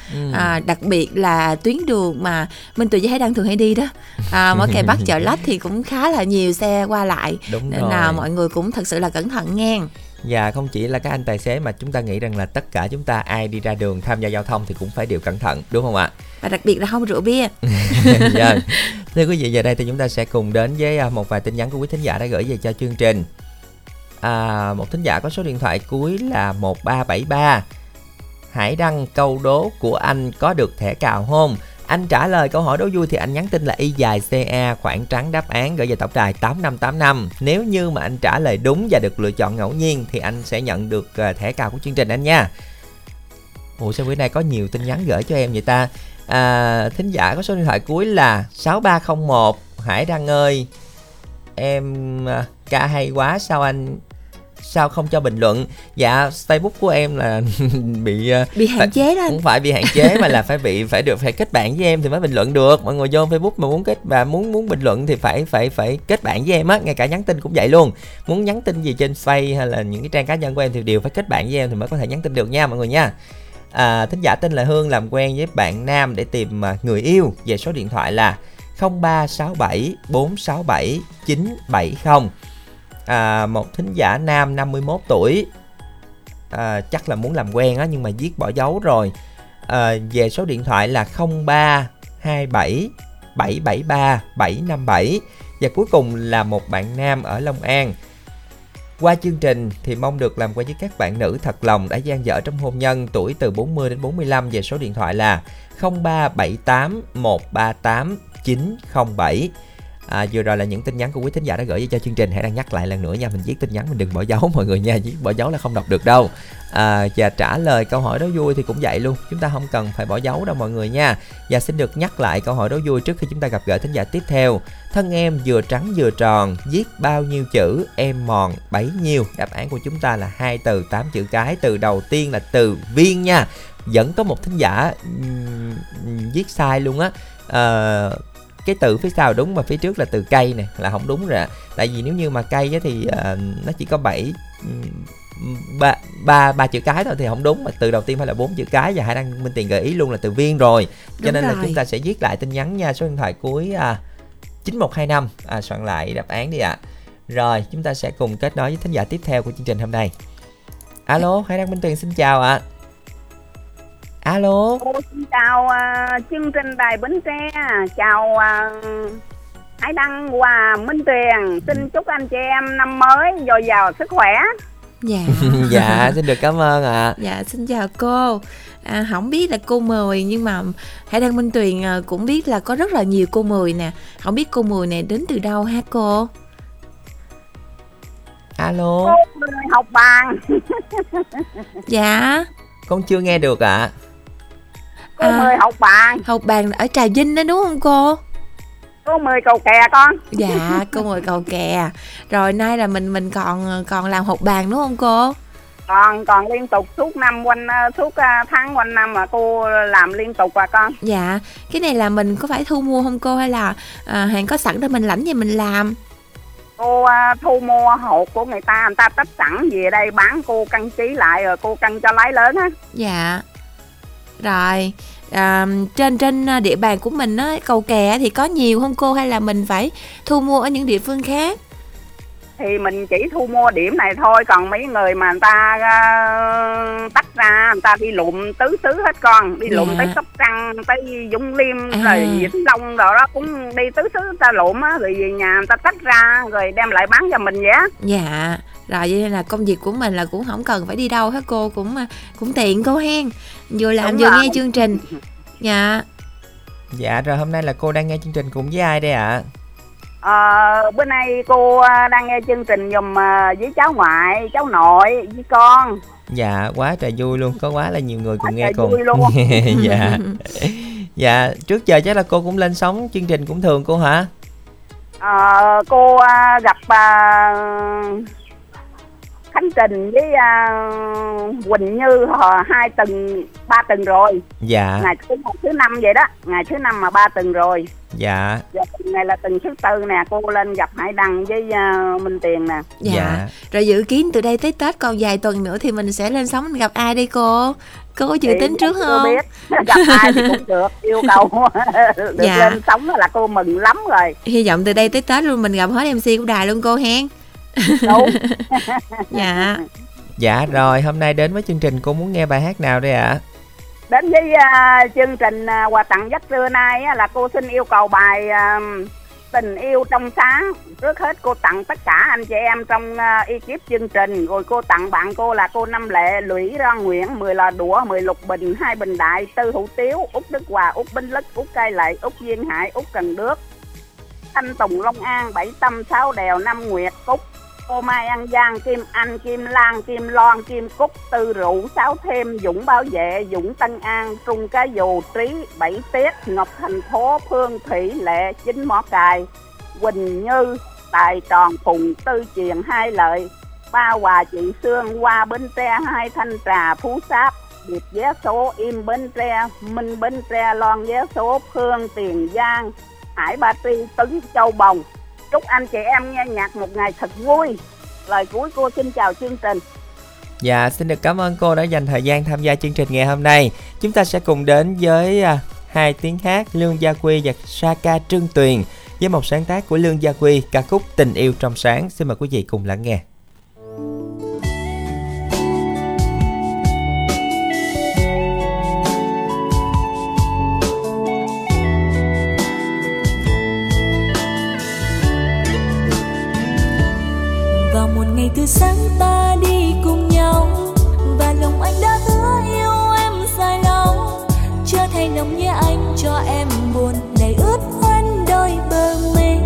Đặc biệt là tuyến đường mà Minh Tuyền với Hải Đăng thường hay đi đó, Mỏ Cày Bắc chợ Lách thì cũng khá là nhiều xe qua lại. Đúng nên rồi. Là mọi người cũng thật sự là cẩn thận nghe. Và không chỉ là các anh tài xế mà chúng ta nghĩ rằng là tất cả chúng ta ai đi ra đường tham gia giao thông thì cũng phải đều cẩn thận, đúng không ạ? Và đặc biệt là không rượu bia. Yeah. Thưa quý vị, giờ đây thì chúng ta sẽ cùng đến với một vài tin nhắn của quý thính giả đã gửi về cho chương trình. Một thính giả có số điện thoại cuối là 1373. Hải Đăng, câu đố của anh có được thẻ cào không? Anh trả lời câu hỏi đố vui thì anh nhắn tin là Y dài CA khoảng trắng đáp án gửi về tổng đài 8585. Nếu như mà anh trả lời đúng và được lựa chọn ngẫu nhiên thì anh sẽ nhận được thẻ cào của chương trình anh nha. Ủa sao bữa nay có nhiều tin nhắn gửi cho em vậy ta? Thính giả có số điện thoại cuối là 6301. Hải Đăng ơi, em ca hay quá, sao không cho bình luận? Dạ Facebook của em là bị hạn chế đó anh. Không phải bị hạn chế mà là phải kết bạn với em thì mới bình luận được. Mọi người vô Facebook mà muốn bình luận thì phải kết bạn với em á, ngay cả nhắn tin cũng vậy luôn. Muốn nhắn tin gì trên Face hay là những cái trang cá nhân của em thì đều phải kết bạn với em thì mới có thể nhắn tin được nha mọi người nha. Thính giả tên là Hương làm quen với bạn nam để tìm người yêu về số điện thoại là 0367467970. Một thính giả nam 51 tuổi, chắc là muốn làm quen á, nhưng mà viết bỏ dấu rồi. Về số điện thoại là 0327773757. Và cuối cùng là một bạn nam ở Long An. Qua chương trình thì mong được làm quen với các bạn nữ thật lòng đã gian dở trong hôn nhân, tuổi từ 40 đến 45, về số điện thoại là 0378138907. Vừa rồi là những tin nhắn của quý thính giả đã gửi về cho chương trình. Hãy đang nhắc lại lần nữa nha, mình viết tin nhắn mình đừng bỏ dấu mọi người nha, viết bỏ dấu là không đọc được đâu. Và trả lời câu hỏi đố vui thì cũng vậy luôn, chúng ta không cần phải bỏ dấu đâu mọi người nha. Và xin được nhắc lại câu hỏi đố vui trước khi chúng ta gặp gỡ thính giả tiếp theo. Thân em vừa trắng vừa tròn, viết bao nhiêu chữ em mòn bấy nhiêu? Đáp án của chúng ta là 2 từ, 8 chữ cái. Từ đầu tiên là từ viên nha. Vẫn có một thính giả viết sai luôn á. Cái từ phía sau đúng mà phía trước là từ cây nè là không đúng rồi. Tại vì nếu như mà cây á thì nó chỉ có 3 chữ cái thôi thì không đúng, mà từ đầu tiên phải là 4 chữ cái. Và Hải Đăng Minh Tiền gợi ý luôn là từ viên rồi, cho đúng nên rồi. Là chúng ta sẽ viết lại tin nhắn nha, số điện thoại cuối 9125, soạn lại đáp án đi ạ. Rồi chúng ta sẽ cùng kết nối với thính giả tiếp theo của chương trình hôm nay. Alo, Hải Đăng Minh Tiền xin chào ạ. Alo. Xin chào chương trình đài Bến Tre, chào Hải Đăng và Minh Tuyền, xin chúc anh chị em năm mới dồi dào sức khỏe. Dạ. Dạ, xin được cảm ơn ạ. Dạ, xin chào cô. Không biết là cô Mười, nhưng mà Hải Đăng Minh Tuyền cũng biết là có rất là nhiều cô Mười nè. Không biết cô Mười này đến từ đâu hả cô? Alo. Cô Mười học bàn. Dạ. Con chưa nghe được ạ. Cô Mười học bàn. Học bàn ở Trà Vinh đó đúng không cô? Cô Mười Cầu Kè con. Dạ, cô Mười Cầu Kè. Rồi nay là mình còn làm học bàn đúng không cô? Còn liên tục suốt năm quanh suốt tháng quanh năm mà cô làm liên tục à con. Dạ, cái này là mình có phải thu mua không cô, hay là hàng có sẵn để mình lãnh về mình làm? Cô thu mua hột của người ta tách sẵn về đây bán, cô cân ký lại rồi cô cân cho lái lớn á. Dạ. Rồi, trên địa bàn của mình á, Cầu Kè thì có nhiều không cô, hay là mình phải thu mua ở những địa phương khác? Thì mình chỉ thu mua điểm này thôi, còn mấy người mà người ta tách ra, người ta đi lụm tứ hết con. Đi lụm tới Sóc Trăng, tới Vũng Liêm, rồi Vĩnh Long rồi đó, cũng đi tứ người ta lụm á, rồi về nhà người ta tách ra, rồi đem lại bán cho mình vậy á. Dạ, rồi vậy nên là công việc của mình là cũng không cần phải đi đâu hết cô, cũng tiện cô hen. Vừa làm đúng vừa rồi. Nghe chương trình. Dạ. Dạ, rồi hôm nay là cô đang nghe chương trình cùng với ai đây ạ? Bữa nay cô đang nghe chương trình dùm với cháu ngoại, cháu nội, với con. Dạ, quá trời vui luôn, có quá là nhiều người cùng nghe cùng. Dạ. Dạ, trước giờ chắc là cô cũng lên sóng chương trình cũng thường cô hả? Cô gặp Khánh Trình với Quỳnh Như 2 tuần 3 tuần rồi. Dạ. Ngày thứ 5 vậy đó, ngày thứ 5 mà 3 tuần rồi. Dạ. Dạ, này là tuần thứ 4 nè, cô lên gặp Hải Đăng với Minh Tiền nè. Dạ. Dạ. Rồi dự kiến từ đây tới Tết còn vài tuần nữa thì mình sẽ lên sóng mình gặp ai đây cô? Cô có dự tính trước không? Cô biết, gặp ai thì cũng được, yêu cầu được dạ. Lên sóng là cô mừng lắm rồi. Hy vọng từ đây tới Tết luôn mình gặp hết MC của đài luôn cô hen. Đúng. Dạ. Dạ rồi, hôm nay đến với chương trình cô muốn nghe bài hát nào đây ạ? Đến với chương trình quà tặng giấc trưa nay là cô xin yêu cầu bài Tình yêu trong sáng. Trước hết cô tặng tất cả anh chị em trong ekip chương trình. Rồi cô tặng bạn cô là cô Năm Lệ, Lũy Ra Nguyễn, 10 lò đũa, 10 lục bình, 2 bình đại, 4 hủ tiếu, Út Đức Hòa, Út Bính Lức, Út Cai Lệ, Út Duyên Hải, Út Cần Đước, Thanh Tùng Long An, 7 Tâm, 6 Đèo, 5 Nguyệt, Cúc, Cô Mai An Giang, Kim Anh, Kim Lan, Kim Loan, Kim Cúc, Tư Rượu, Sáu Thêm, Dũng Bảo Vệ, Dũng Tân An, Trung Cá Dù, Trí, Bảy Tiết, Ngọc Thành Phố, Phương Thủy Lệ, Chính Mỏ Cày, Quỳnh Như, Tài Tròn, Phùng Tư Truyền, Hai Lợi, Ba Hòa, Chị Sương, Qua Bến Tre, Hai Thanh Trà, Phú Sáp, Điệp Vé Số, Im Bến Tre, Minh Bến Tre, Loan Vé Số, Phương Tiền Giang, Hải Ba Tri, Tấn Châu Bồng. Chúc anh chị em nghe nhạc một ngày thật vui. Lời cuối cô xin chào chương trình. Dạ, xin được cảm ơn cô đã dành thời gian tham gia chương trình ngày hôm nay. Chúng ta sẽ cùng đến với hai tiếng hát Lương Gia Huy và Saka Trương Tuyền với một sáng tác của Lương Gia Huy, ca khúc Tình Yêu Trong Sáng. Xin mời quý vị cùng lắng nghe. Vào một ngày tươi sáng ta đi cùng nhau, và lòng anh đã hứa yêu em dài lâu. Chưa thay lòng như anh cho em buồn, đầy ướt hoen đôi bờ mây.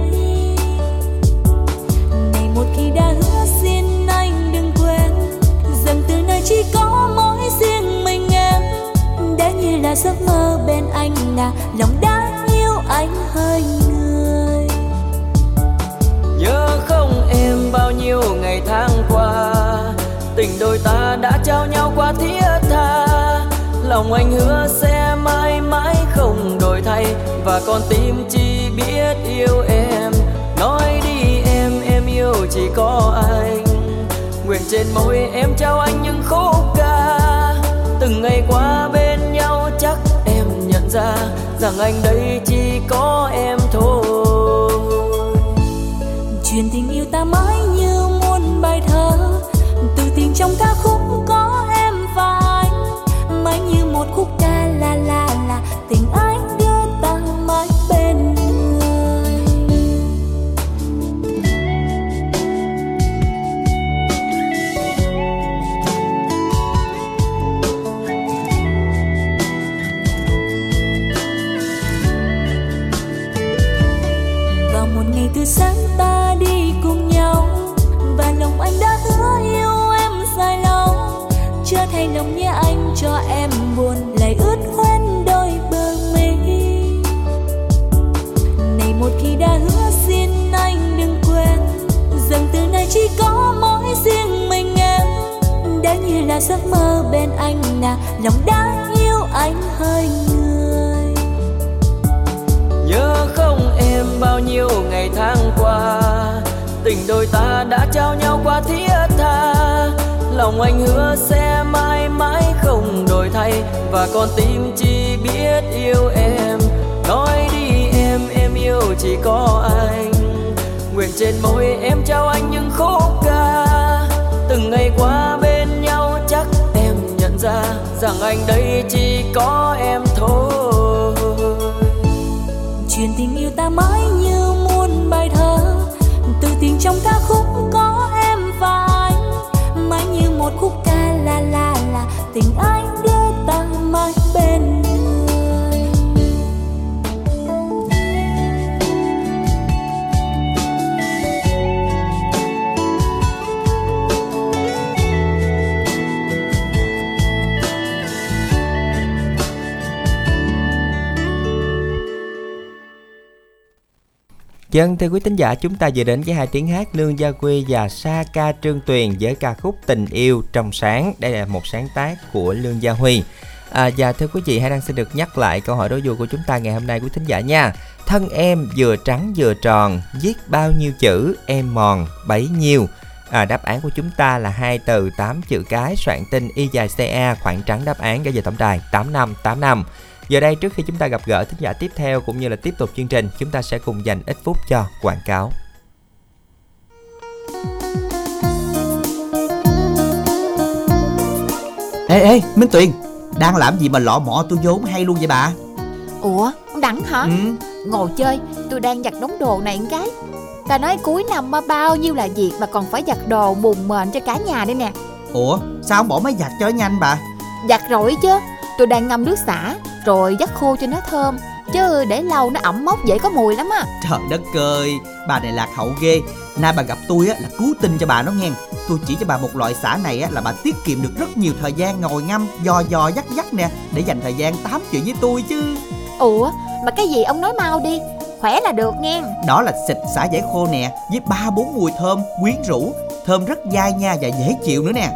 Ngày một khi đã hứa xin anh đừng quên, rằng từ nay chỉ có mỗi riêng mình em. Đã như là giấc mơ bên anh là lòng đã yêu anh hơi người. Nhớ không em bao nhiêu ngày tháng qua, tình đôi ta đã trao nhau quá thiết tha. Lòng anh hứa sẽ mãi mãi không đổi thay, và con tim chỉ biết yêu em. Nói đi em yêu chỉ có anh. Nguyện trên môi em trao anh những khúc ca. Từng ngày qua bên nhau chắc em nhận ra, rằng anh đây chỉ có em thôi. Chuyện tình yêu ta mãi như muôn bài thơ, từ tình trong ca khúc có em và anh. Mãi như một khúc ca là tình anh đưa ta mãi bên người. Vào một ngày tươi sáng ta đi cùng nhau, và lòng anh đã hứa yêu em dài lâu. Chưa thay lòng như anh cho em buồn, lại ướt hoen đôi bờ mi. Này một khi đã hứa xin anh đừng quên, rằng từ nay chỉ có mỗi riêng mình em. Đã như là giấc mơ bên anh là lòng đã yêu anh hơi người. Nhớ không em bao nhiêu ngày tháng qua, tình đôi ta đã trao nhau quá thiết tha. Lòng anh hứa sẽ mãi mãi không đổi thay, và con tim chỉ biết yêu em. Nói đi em yêu chỉ có anh. Nguyện trên môi em trao anh những khúc ca. Từng ngày qua bên nhau chắc em nhận ra, rằng anh đây chỉ có em thôi. Chuyện tình yêu ta mãi như muôn bài thơ, từ tình trong ca khúc có em và anh. Mãi như một khúc ca là tình anh đưa ta mãi bên người. Dân thưa quý thính giả, chúng ta vừa đến với hai tiếng hát Lương Gia Huy và Saka Trương Tuyền với ca khúc Tình Yêu Trong Sáng. Đây là một sáng tác của Lương Gia Huy. Và thưa quý vị, hãy đang xin được nhắc lại câu hỏi đố vui của chúng ta ngày hôm nay quý thính giả nha. Thân em vừa trắng vừa tròn, viết bao nhiêu chữ em mòn bấy nhiêu. Đáp án của chúng ta là 2 từ 8 chữ cái, soạn tin y dài CA, khoảng trắng đáp án. Gửi về tổng đài 8585. Giờ đây, trước khi chúng ta gặp gỡ thính giả tiếp theo cũng như là tiếp tục chương trình, chúng ta sẽ cùng dành ít phút cho quảng cáo. Ê, Minh Tuyền, đang làm gì mà lọ mọ tôi vốn hay luôn vậy bà? Ủa, đắng hả? Ngồi chơi, tôi đang giặt đống đồ này một cái. Ta nói cuối năm mà bao nhiêu là việc mà còn phải giặt đồ bùn mền cho cả nhà đây nè. Ủa, sao không bỏ máy giặt cho nhanh bà? Giặt rồi chứ, tôi đang ngâm nước xả rồi dắt khô cho nó thơm, chứ để lâu nó ẩm mốc dễ có mùi lắm á. Trời đất ơi, bà này lạc hậu ghê. Nay bà gặp tôi á là cứu tinh cho bà nó nghe. Tôi chỉ cho bà một loại xả này á là bà tiết kiệm được rất nhiều thời gian ngồi ngâm dò dắt nè, để dành thời gian tám chuyện với tôi chứ. Ủa, mà cái gì ông nói mau đi, khỏe là được nghe. Đó là xịt xả giải khô nè, với 3-4 mùi thơm quyến rũ, thơm rất dai nha và dễ chịu nữa nè.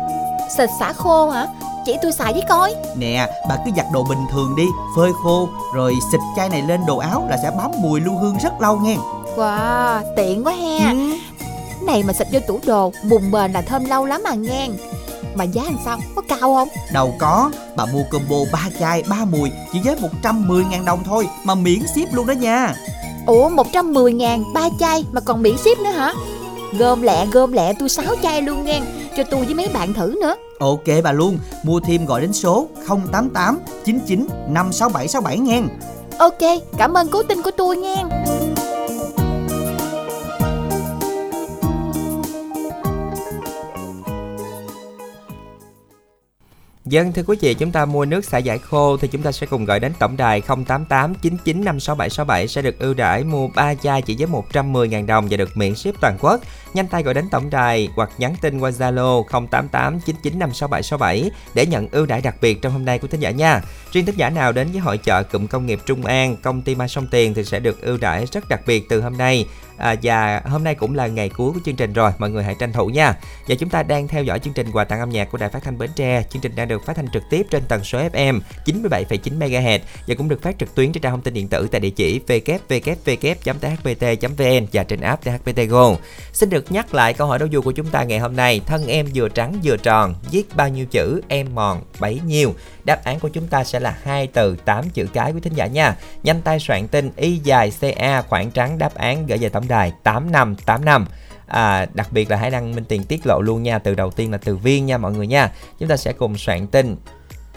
Xịt xả khô hả? Chỉ tôi xài với coi. Nè, bà cứ giặt đồ bình thường đi, phơi khô, rồi xịt chai này lên đồ áo là sẽ bám mùi lưu hương rất lâu nghe. Wow, tiện quá he. Này mà xịt vô tủ đồ, bùn bền là thơm lâu lắm mà nghe. Mà giá làm sao? Có cao không? Đâu có. Bà mua combo 3 chai 3 mùi chỉ với 110.000 đồng thôi, mà miễn ship luôn đó nha. Ủa 110.000 3 chai mà còn miễn ship nữa hả? Gom lẹ tôi 6 chai luôn nha, cho tôi với mấy bạn thử nữa. Ok bà luôn, mua thêm gọi đến số 088 99 567 67 nha. Ok, cảm ơn cố tin của tôi nha. Dân thưa quý vị, chúng ta mua nước xả giải khô thì chúng ta sẽ cùng gọi đến tổng đài 0889956767 sẽ được ưu đãi mua 3 chai chỉ với 110.000 đồng và được miễn ship toàn quốc. Nhanh tay gọi đến tổng đài hoặc nhắn tin qua Zalo 0889956767 để nhận ưu đãi đặc biệt trong hôm nay của thính giả nha. Riêng thính giả nào đến với hội chợ cụm công nghiệp Trung An, công ty Mai Sông Tiền thì sẽ được ưu đãi rất đặc biệt từ hôm nay. Và hôm nay cũng là ngày cuối của chương trình rồi, mọi người hãy tranh thủ nha. Và chúng ta đang theo dõi chương trình Quà tặng âm nhạc của Đài Phát thanh Bến Tre. Chương trình đang được phát thanh trực tiếp trên tần số FM 97,9 MHz và cũng được phát trực tuyến trên trang thông tin điện tử tại địa chỉ www.thpt.vn và trên app THPT Go. Xin được nhắc lại câu hỏi đấu vui của chúng ta ngày hôm nay: thân em vừa trắng vừa tròn, viết bao nhiêu chữ em mòn bấy nhiêu? Đáp án của chúng ta sẽ là 2 từ 8 chữ cái quý thính giả nha. Nhanh tay soạn tin y dài CA khoảng trắng đáp án gửi về tổng đài 8585. Đặc biệt là hãy đăng Minh Tiền tiết lộ luôn nha, từ đầu tiên là từ Viên nha mọi người nha. Chúng ta sẽ cùng soạn tin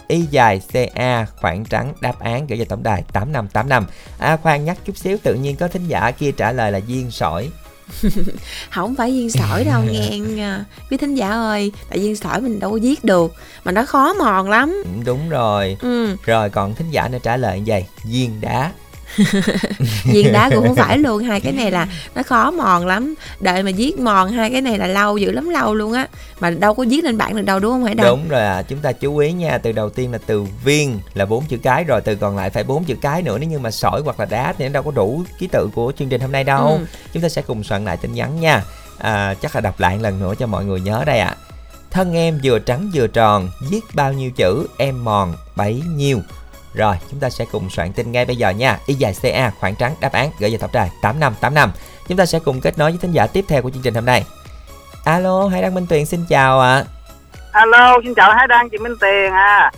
y dài CA khoảng trắng đáp án gửi về tổng đài 8585. Khoan nhắc chút xíu, tự nhiên có thính giả kia trả lời là viên sỏi. Không phải viên sỏi đâu nghe quý thính giả ơi, tại viên sỏi mình đâu có viết được mà nó khó mòn lắm. Đúng rồi. Rồi còn thính giả nó trả lời như vậy, viên đá. Viên đá cũng không phải luôn, hai cái này là nó khó mòn lắm, đợi mà viết mòn hai cái này là lâu dữ lắm, lâu luôn á, mà đâu có viết lên bảng được đâu, đúng không Hải Đăng? Đúng rồi à. Chúng ta chú ý nha, từ đầu tiên là từ Viên là 4 chữ cái rồi, từ còn lại phải 4 chữ cái nữa, nếu như mà sỏi hoặc là đá thì nó đâu có đủ ký tự của chương trình hôm nay đâu. Chúng ta sẽ cùng soạn lại tin nhắn nha. Chắc là đọc lại một lần nữa cho mọi người nhớ đây ạ. Thân em vừa trắng vừa tròn, viết bao nhiêu chữ em mòn bấy nhiêu? Rồi, chúng ta sẽ cùng soạn tin ngay bây giờ nha. Y dài CA khoảng trắng đáp án gửi về tổng đài 8585. Chúng ta sẽ cùng kết nối với thính giả tiếp theo của chương trình hôm nay. Alo, Hải Đăng Minh Tuyền xin chào ạ. Alo, xin chào Hải Đăng, chị Minh Tuyền à.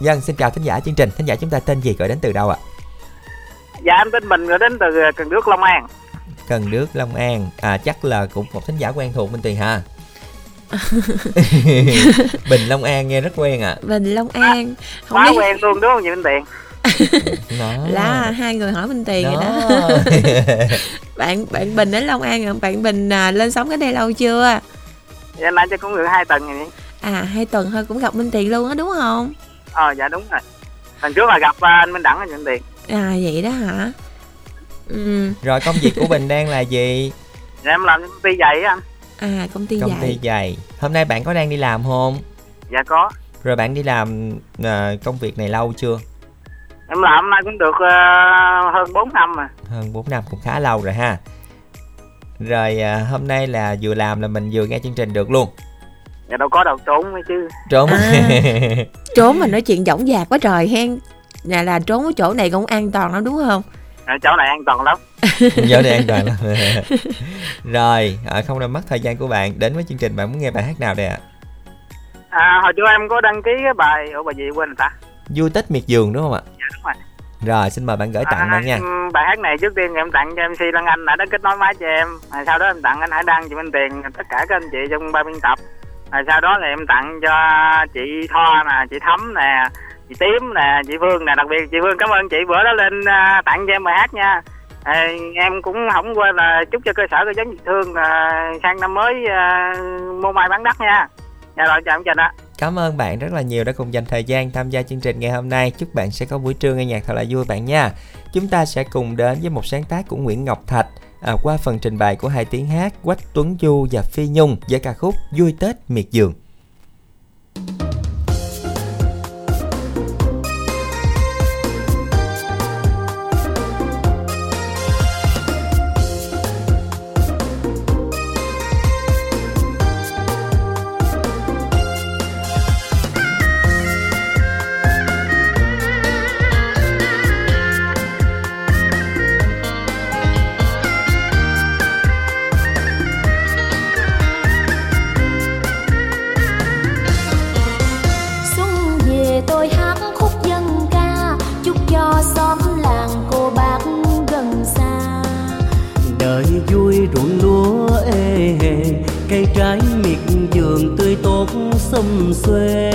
Dân, xin chào thính giả chương trình. Thính giả chúng ta tên gì, gọi đến từ đâu ạ? Dạ, em tên Bình, gọi đến từ Cần Đước, Long An. Cần Đước, Long An. Chắc là cũng một thính giả quen thuộc Minh Tuyền ha. Bình Long An nghe rất quen ạ. Bình Long An không quá quen luôn đúng không vậy Minh Tiền? Là hai người hỏi Minh Tiền rồi đó. Bạn Bình đến Long An rồi. Bạn Bình lên sóng cái đây lâu chưa? Dạ nãy cho cũng được 2 tuần rồi. 2 tuần thôi cũng gặp Minh Tiền luôn á đúng không? Dạ đúng rồi. Lần trước là gặp anh Minh Đẳng rồi Minh Tiền. Vậy đó hả? Rồi công việc của Bình đang là gì? Dạ, em làm công ty giày á anh. Công ty giày. Hôm nay bạn có đang đi làm không? Dạ có. Rồi bạn đi làm công việc này lâu chưa? Em làm hôm nay cũng được hơn 4 năm rồi. Hơn 4 năm cũng khá lâu rồi ha. Rồi hôm nay là vừa làm là mình vừa nghe chương trình được luôn. Dạ đâu có đâu, trốn mới chứ. Trốn mà nói chuyện dõng dạc quá trời hen. Nhà là trốn ở chỗ này cũng an toàn lắm đúng không? Chỗ này an toàn lắm. Rồi, không làm mất thời gian của bạn, đến với chương trình bạn muốn nghe bài hát nào đây ạ? Hồi trước em có đăng ký cái bài bài gì quên rồi ta? Vui Tết Miệt Vườn đúng không ạ? Dạ đúng rồi. Rồi, xin mời bạn gửi tặng bạn nha. Bài hát này trước tiên em tặng cho MC Lan Anh đã đến kết nối máy cho em. Sau đó em tặng anh Hải Đăng, chị Minh Tiền, tất cả các anh chị trong ban biên tập. Sau đó là em tặng cho chị Tho nè, chị Thấm nè, chị Tím nè, chị Phương nè, đặc biệt chị Phương cảm ơn chị bữa đó lên tặng cho em bài hát nha. Em cũng không quên là chúc cho cơ sở của giống Việt Thương sang năm mới mua mai bán đắt nha. Dạ rồi, chào anh Trình ạ. Cảm ơn bạn rất là nhiều đã cùng dành thời gian tham gia chương trình ngày hôm nay. Chúc bạn sẽ có buổi trưa nghe nhạc thật là vui bạn nha. Chúng ta sẽ cùng đến với một sáng tác của Nguyễn Ngọc Thạch qua phần trình bày của hai tiếng hát Quách Tuấn Du và Phi Nhung với ca khúc Vui Tết Miệt Vườn. Xuân xuê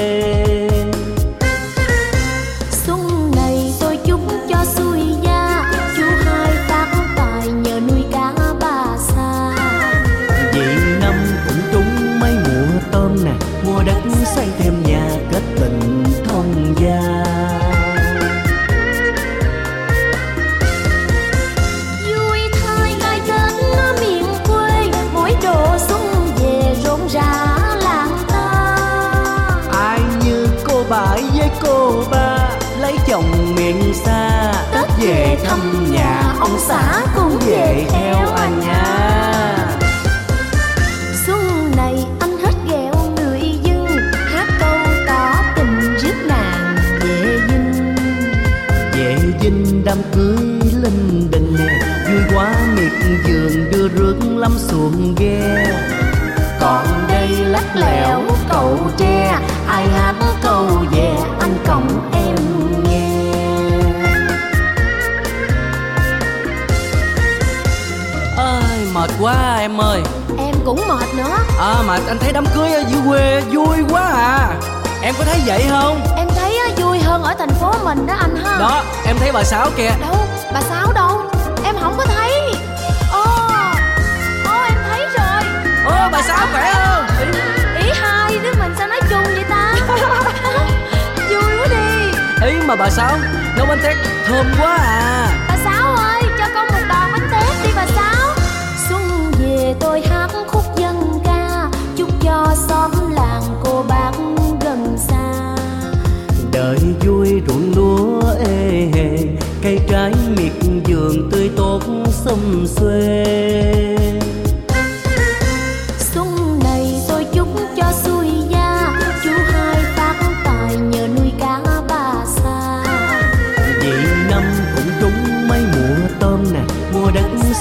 xuân này tôi chúc cho xuôi gia chú hai phát tài nhờ nuôi cá bà sa. Vậy năm cũng trúng mấy mùa tôm nè, mua đất xây thêm nhà kết tình thông gia. Vui thay gai kết miền quê, mỗi độ xuân về rộn rã. Cô ba lấy chồng miền xa, Tết về thăm nhà ông xã cũng về theo anh à. Xuân này anh hết ghẹo người dưng, hát câu tỏ tình rước nàng về dinh. Về dinh đám cưới linh đình nè, vui quá miệt vườn đưa rước lắm xuồng ghe. Còn đây lắc lẻo cầu tre, ai hát câu về anh cổng em nghe. Ơi mệt quá em ơi. Em cũng mệt nữa. Mà anh thấy đám cưới ở dưới quê vui quá à. Em có thấy vậy không? Em thấy vui hơn ở thành phố mình đó anh ha. Đó, em thấy bà Sáu kìa. Đâu, bà Sáu đâu? Em không có thấy. Em thấy rồi. Bà Sáu khỏe không? Ý hai đứa mình sao nói chung vậy ta? Vui quá đi. Ý mà bà Sáu nấu bánh tét thơm quá à. Bà Sáu ơi cho con một đòn bánh tét đi bà Sáu. Xuân về tôi hát khúc dân ca, chúc cho xóm làng cô bác gần xa. Đời vui ruộng lúa ê hề, cây trái miệt vườn tươi tốt xum xuê.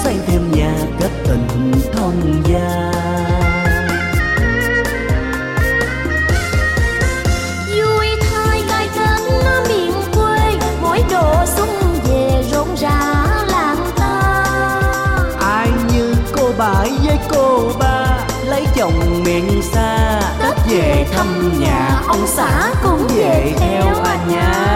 Xây thêm nhà kết tình thông gia. Vui thay gai kết miền quê, mỗi độ xuân về rộn rã làng ta. Ai như cô bảy với cô ba lấy chồng miền xa, Tết về thăm nhà ông xã cũng về theo anh nhà.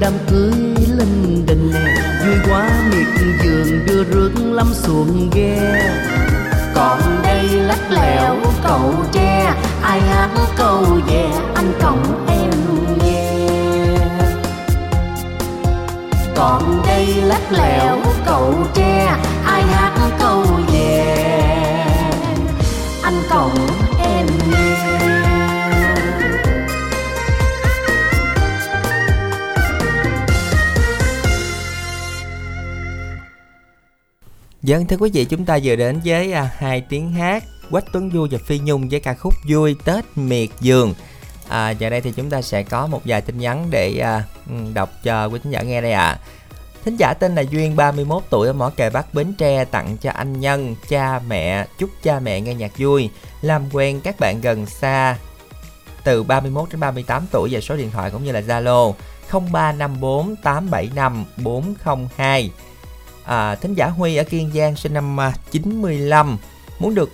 Đám cưới linh đình nè, vui quá miệt vườn đưa rước lắm xuồng ghe. Còn đây lắc lẻo cầu tre, ai hát câu về anh cổng em nghe. Còn đây lắc lẻo cầu tre, ai hát câu về anh cổng em nghe. Dân thưa quý vị, chúng ta vừa đến với hai tiếng hát Quách Tuấn Du và Phi Nhung với ca khúc Vui Tết Miệt Vườn. Giờ đây thì chúng ta sẽ có một vài tin nhắn để đọc cho quý thính giả nghe đây ạ. Thính giả tên là Duyên, 31 tuổi ở Mỏ Cày Bắc, Bến Tre, tặng cho anh Nhân, cha mẹ, chúc cha mẹ nghe nhạc vui, làm quen các bạn gần xa từ 31 đến 38 tuổi và số điện thoại cũng như là Zalo 0354875402. Thính giả Huy ở Kiên Giang, sinh năm 95, muốn được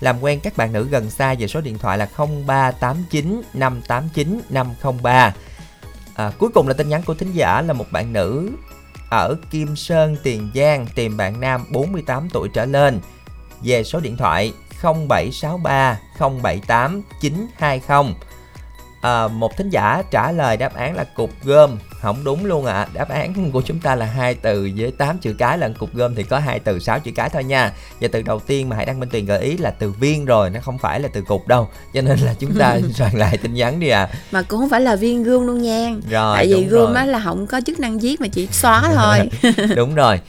làm quen các bạn nữ gần xa về số điện thoại là 0389 589 503. Cuối cùng là tin nhắn của thính giả là một bạn nữ ở Kim Sơn, Tiền Giang, tìm bạn nam 48 tuổi trở lên về số điện thoại 0763 078 920. Một thính giả trả lời đáp án là cục gom. Không đúng luôn ạ. Đáp án của chúng ta là 2 từ với 8 chữ cái, là cục gom thì có 2 từ 6 chữ cái thôi nha. Và từ đầu tiên mà Hải Đăng Minh Tuyền gợi ý là từ viên rồi, nó không phải là từ cục đâu. Cho nên là chúng ta soạn lại tin nhắn đi ạ. Mà cũng không phải là viên gươm luôn nha. Rồi, tại vì gươm á là không có chức năng viết mà chỉ xóa thôi. Đúng rồi.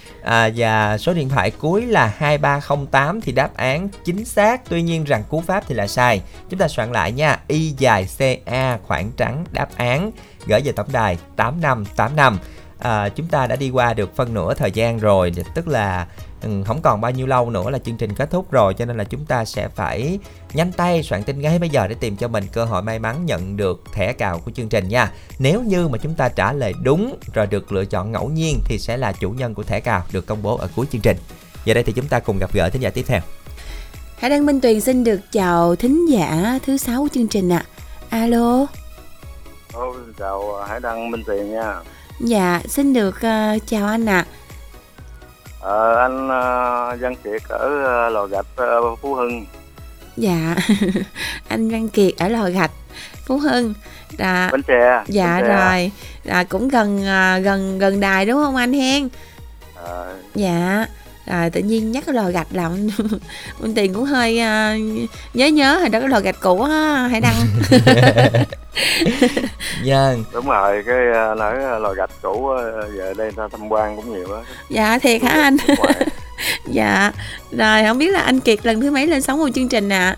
Và số điện thoại cuối là 2308 thì đáp án chính xác. Tuy nhiên rằng cú pháp thì là sai. Chúng ta soạn lại nha. Y dài CA khoảng trắng đáp án, gửi về tổng đài 8585. chúng ta đã đi qua được phân nửa thời gian rồi, tức là không còn bao nhiêu lâu nữa là chương trình kết thúc rồi, cho nên là chúng ta sẽ phải nhanh tay soạn tin ngay bây giờ để tìm cho mình cơ hội may mắn nhận được thẻ cào của chương trình nha. Nếu như mà chúng ta trả lời đúng rồi được lựa chọn ngẫu nhiên thì sẽ là chủ nhân của thẻ cào được công bố ở cuối chương trình. Giờ đây thì chúng ta cùng gặp gỡ thính giả tiếp theo. Hải Đăng Minh Tuyền xin được chào thính giả thứ 6 chương trình ạ. Alo. Chào Hải Đăng Minh Tuyền nha. Dạ, xin được chào anh ạ. Anh Văn Kiệt ở Lò Gạch Phú Hưng. Dạ, anh Văn Kiệt ở Lò Gạch Phú Hưng. Bến Tre. Dạ Bến Tre. Rồi, cũng gần đài đúng không anh hen? Dạ. À, tự nhiên nhắc cái Lò Gạch là Minh Tiền cũng hơi nhớ hồi đó cái Lò Gạch cũ á Hải Đăng. Dạ. Đúng rồi, cái nói Lò Gạch cũ giờ đây ta tham quan cũng nhiều á. Dạ thiệt hả anh? Dạ. Rồi không biết là anh Kiệt lần thứ mấy lên sóng của chương trình ạ?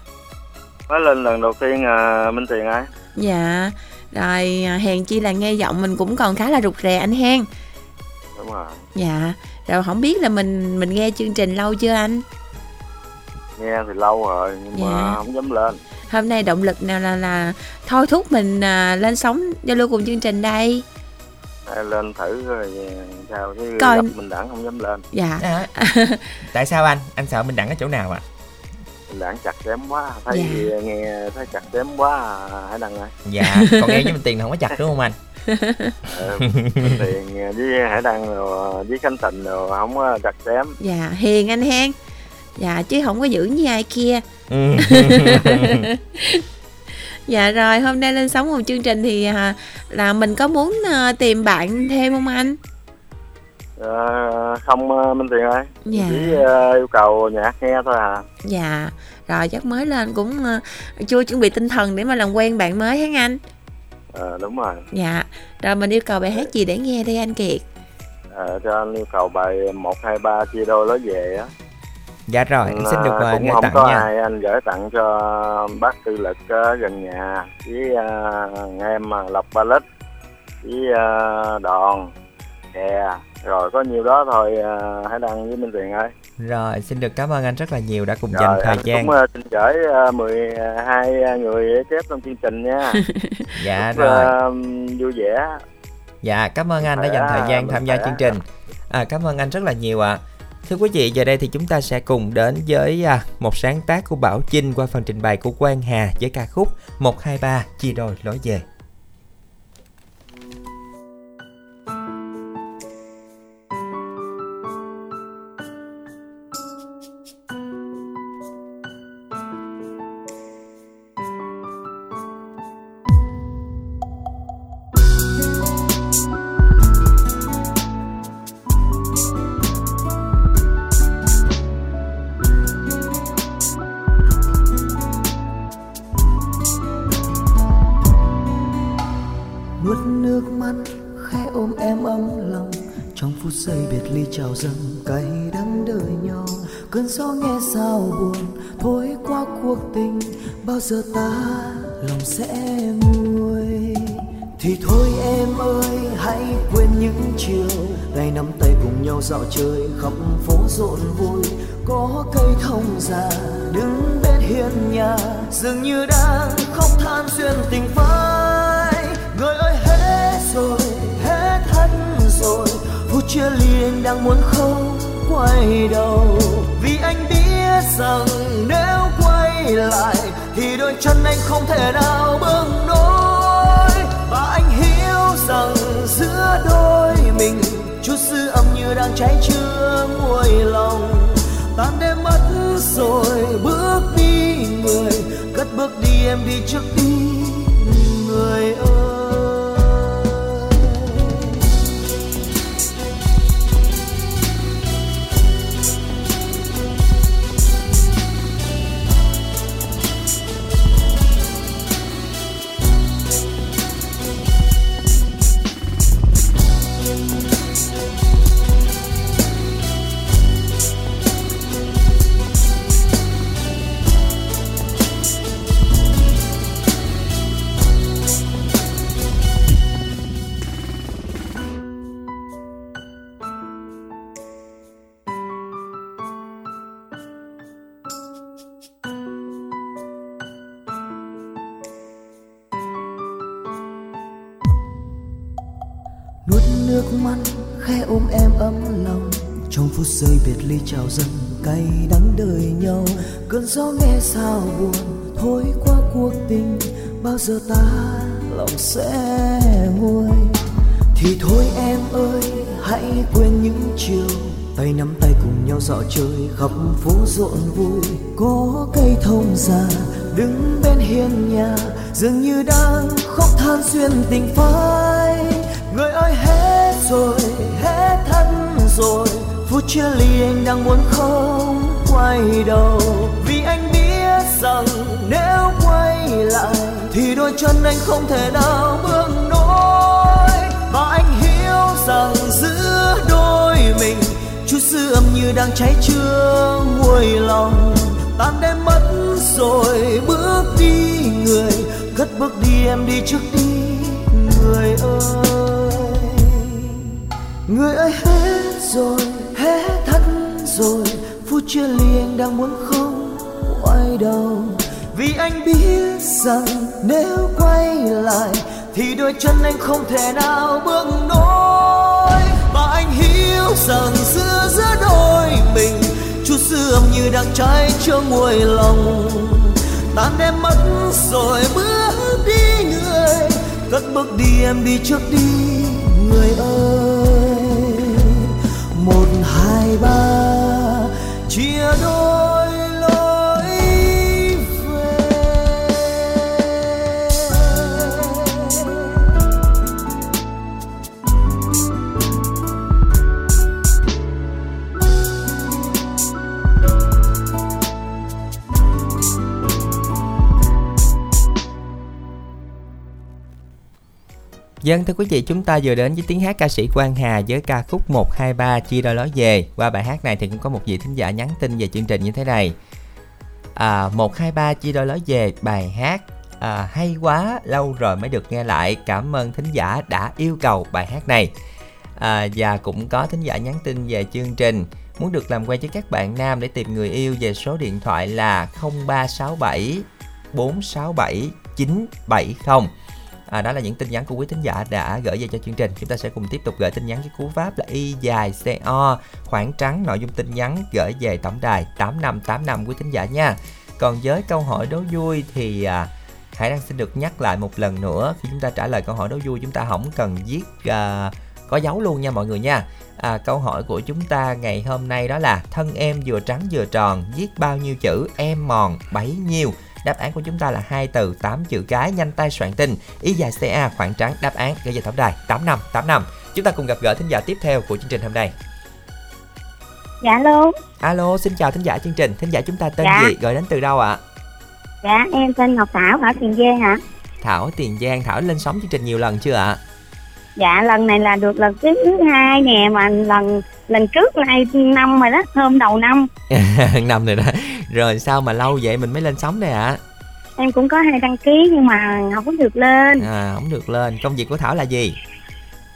Mới lên lần đầu tiên Minh Tiền ơi. Dạ. Rồi hèn chi là nghe giọng mình cũng còn khá là rụt rè anh hen. Đúng rồi. Dạ. Rồi không biết là mình nghe chương trình lâu chưa anh? Nghe thì lâu rồi nhưng mà không dám lên. Hôm nay động lực nào là thôi thúc mình lên sóng giao lưu cùng chương trình đây? Lên thử rồi sao chứ coi... gặp Minh Đẳng không dám lên. Dạ. Tại sao anh? Anh sợ Minh Đẳng ở chỗ nào ạ? Minh Đẳng chặt chém quá, thấy nghe thấy chặt chém quá Hải Đăng ơi. Dạ, còn nghe với Minh Tiền là không có chặt đúng không anh? Tiền với Hải Đăng rồi với Khánh Tình rồi không có chặt chém. Dạ hiền anh hen. Dạ chứ không có giữ như ai kia. Dạ rồi hôm nay lên sóng một chương trình thì là mình có muốn tìm bạn thêm không anh? Không Minh Tiền ơi. Dạ. Chỉ yêu cầu nhạc nghe thôi à. Dạ rồi chắc mới lên cũng chưa chuẩn bị tinh thần để mà làm quen bạn mới hả anh? Đúng rồi. Dạ. Rồi mình yêu cầu bài hát gì để nghe đây anh Kiệt? Cho anh yêu cầu bài 1, 2, 3 chia đôi lối về á. Dạ rồi, anh xin được bài nghe tặng nha. Cũng không có ai, anh gửi tặng cho bác Tư Lực gần nhà với em Lộc Ba Lít với Đòn Kè. Rồi có nhiều đó thôi hãy đăng với Minh Tiền ơi. Rồi xin được cảm ơn anh rất là nhiều đã cùng rồi, dành thời gian. Cũng xin gửi 12 người tiếp trong chương trình nha. Dạ cũng, rồi vui vẻ. Dạ cảm ơn anh đã dành thời gian tham gia chương trình. Cảm ơn anh rất là nhiều ạ. Thưa quý vị, giờ đây thì chúng ta sẽ cùng đến với một sáng tác của Bảo Trinh qua phần trình bày của Quang Hà với ca khúc 1, 2, 3 chia đôi lối về. Giờ ta lòng sẽ nguôi thì thôi em ơi, hãy quên những chiều ngày nắm tay cùng nhau dạo chơi khắp phố rộn vui. Có cây thông già đứng bên hiên nhà dường như đang khóc than duyên tình phai. Người ơi hết rồi, hết thân rồi, phút chia ly anh đang muốn không quay đầu, vì anh biết rằng nếu quay lại thì đôi chân anh không thể nào bâng nổi. Và anh hiểu rằng giữa đôi mình chút dư âm như đang cháy chưa nguôi lòng. Tan đêm mất rồi bước đi người, cất bước đi em đi trước đi người ơi. nước mắt khẽ ôm em ấm lòng. Trong phút giây biệt ly chào dâng cay đắng đời nhau, cơn gió nghe sao buồn thôi qua cuộc tình. Bao giờ ta lòng sẽ nguôi thì thôi em ơi, hãy quên những chiều tay nắm tay cùng nhau dạo chơi khắp phố rộn vui. Có cây thông già đứng bên hiên nhà dường như đang khóc than duyên tình phai. Người ơi hết rồi, hết thân rồi, phút chia ly anh đang muốn không quay đầu. Vì anh biết rằng nếu quay lại thì đôi chân anh không thể nào bước nổi. Và anh hiểu rằng giữa đôi mình chút dư âm như đang cháy chưa nguôi lòng. Tan đêm mất rồi bước đi người, cất bước đi em đi trước đi người ơi. Người ơi hết rồi, hết thắt rồi, phút chia ly anh đang muốn không quay đầu. Vì anh biết rằng nếu quay lại thì đôi chân anh không thể nào bước nổi. Và anh hiểu rằng giữa đôi mình chút dư âm như đang cháy chưa nguôi lòng. Tan đêm mất rồi bước đi người, cất bước đi em đi trước đi người ơi. 1, 2, 3 chia đôi. Dân thưa quý vị, chúng ta vừa đến với tiếng hát ca sĩ Quang Hà với ca khúc 123 chia đôi lối về. Qua bài hát này thì cũng có một vị thính giả nhắn tin về chương trình như thế này. 123 chia đôi lối về, bài hát hay quá, lâu rồi mới được nghe lại. Cảm ơn thính giả đã yêu cầu bài hát này. Và cũng có thính giả nhắn tin về chương trình muốn được làm quen với các bạn nam để tìm người yêu về số điện thoại là 0367 467 970. Đó là những tin nhắn của quý thính giả đã gửi về cho chương trình. Chúng ta sẽ cùng tiếp tục gửi tin nhắn với cú pháp là Y dài CO khoảng trắng nội dung tin nhắn gửi về tổng đài 8585 quý thính giả nha. Còn với câu hỏi đố vui thì Hải đang xin được nhắc lại một lần nữa. Khi chúng ta trả lời câu hỏi đố vui chúng ta không cần viết có dấu luôn nha mọi người nha. Câu hỏi của chúng ta ngày hôm nay đó là thân em vừa trắng vừa tròn, viết bao nhiêu chữ em mòn bấy nhiêu. Đáp án của chúng ta là 2 từ 8 chữ cái. Nhanh tay soạn tin Y dài CA khoảng trắng đáp án gửi về tổng đài 8585. Chúng ta cùng gặp gỡ thính giả tiếp theo của chương trình hôm nay. Dạ alo. Alo, xin chào thính giả chương trình. Thính giả chúng ta tên gì, gọi đến từ đâu ạ? Dạ em tên Ngọc Thảo ở Tiền Giang ạ. Thảo Tiền Giang, Thảo lên sóng chương trình nhiều lần chưa ạ? Dạ lần này là được lần thứ 2 nè, mà lần trước là 2 năm rồi đó, hôm đầu năm. Năm rồi đó. Rồi sao mà lâu vậy mình mới lên sóng đây ạ? Em cũng có hay đăng ký nhưng mà không có được lên. Không được lên. Công việc của Thảo là gì?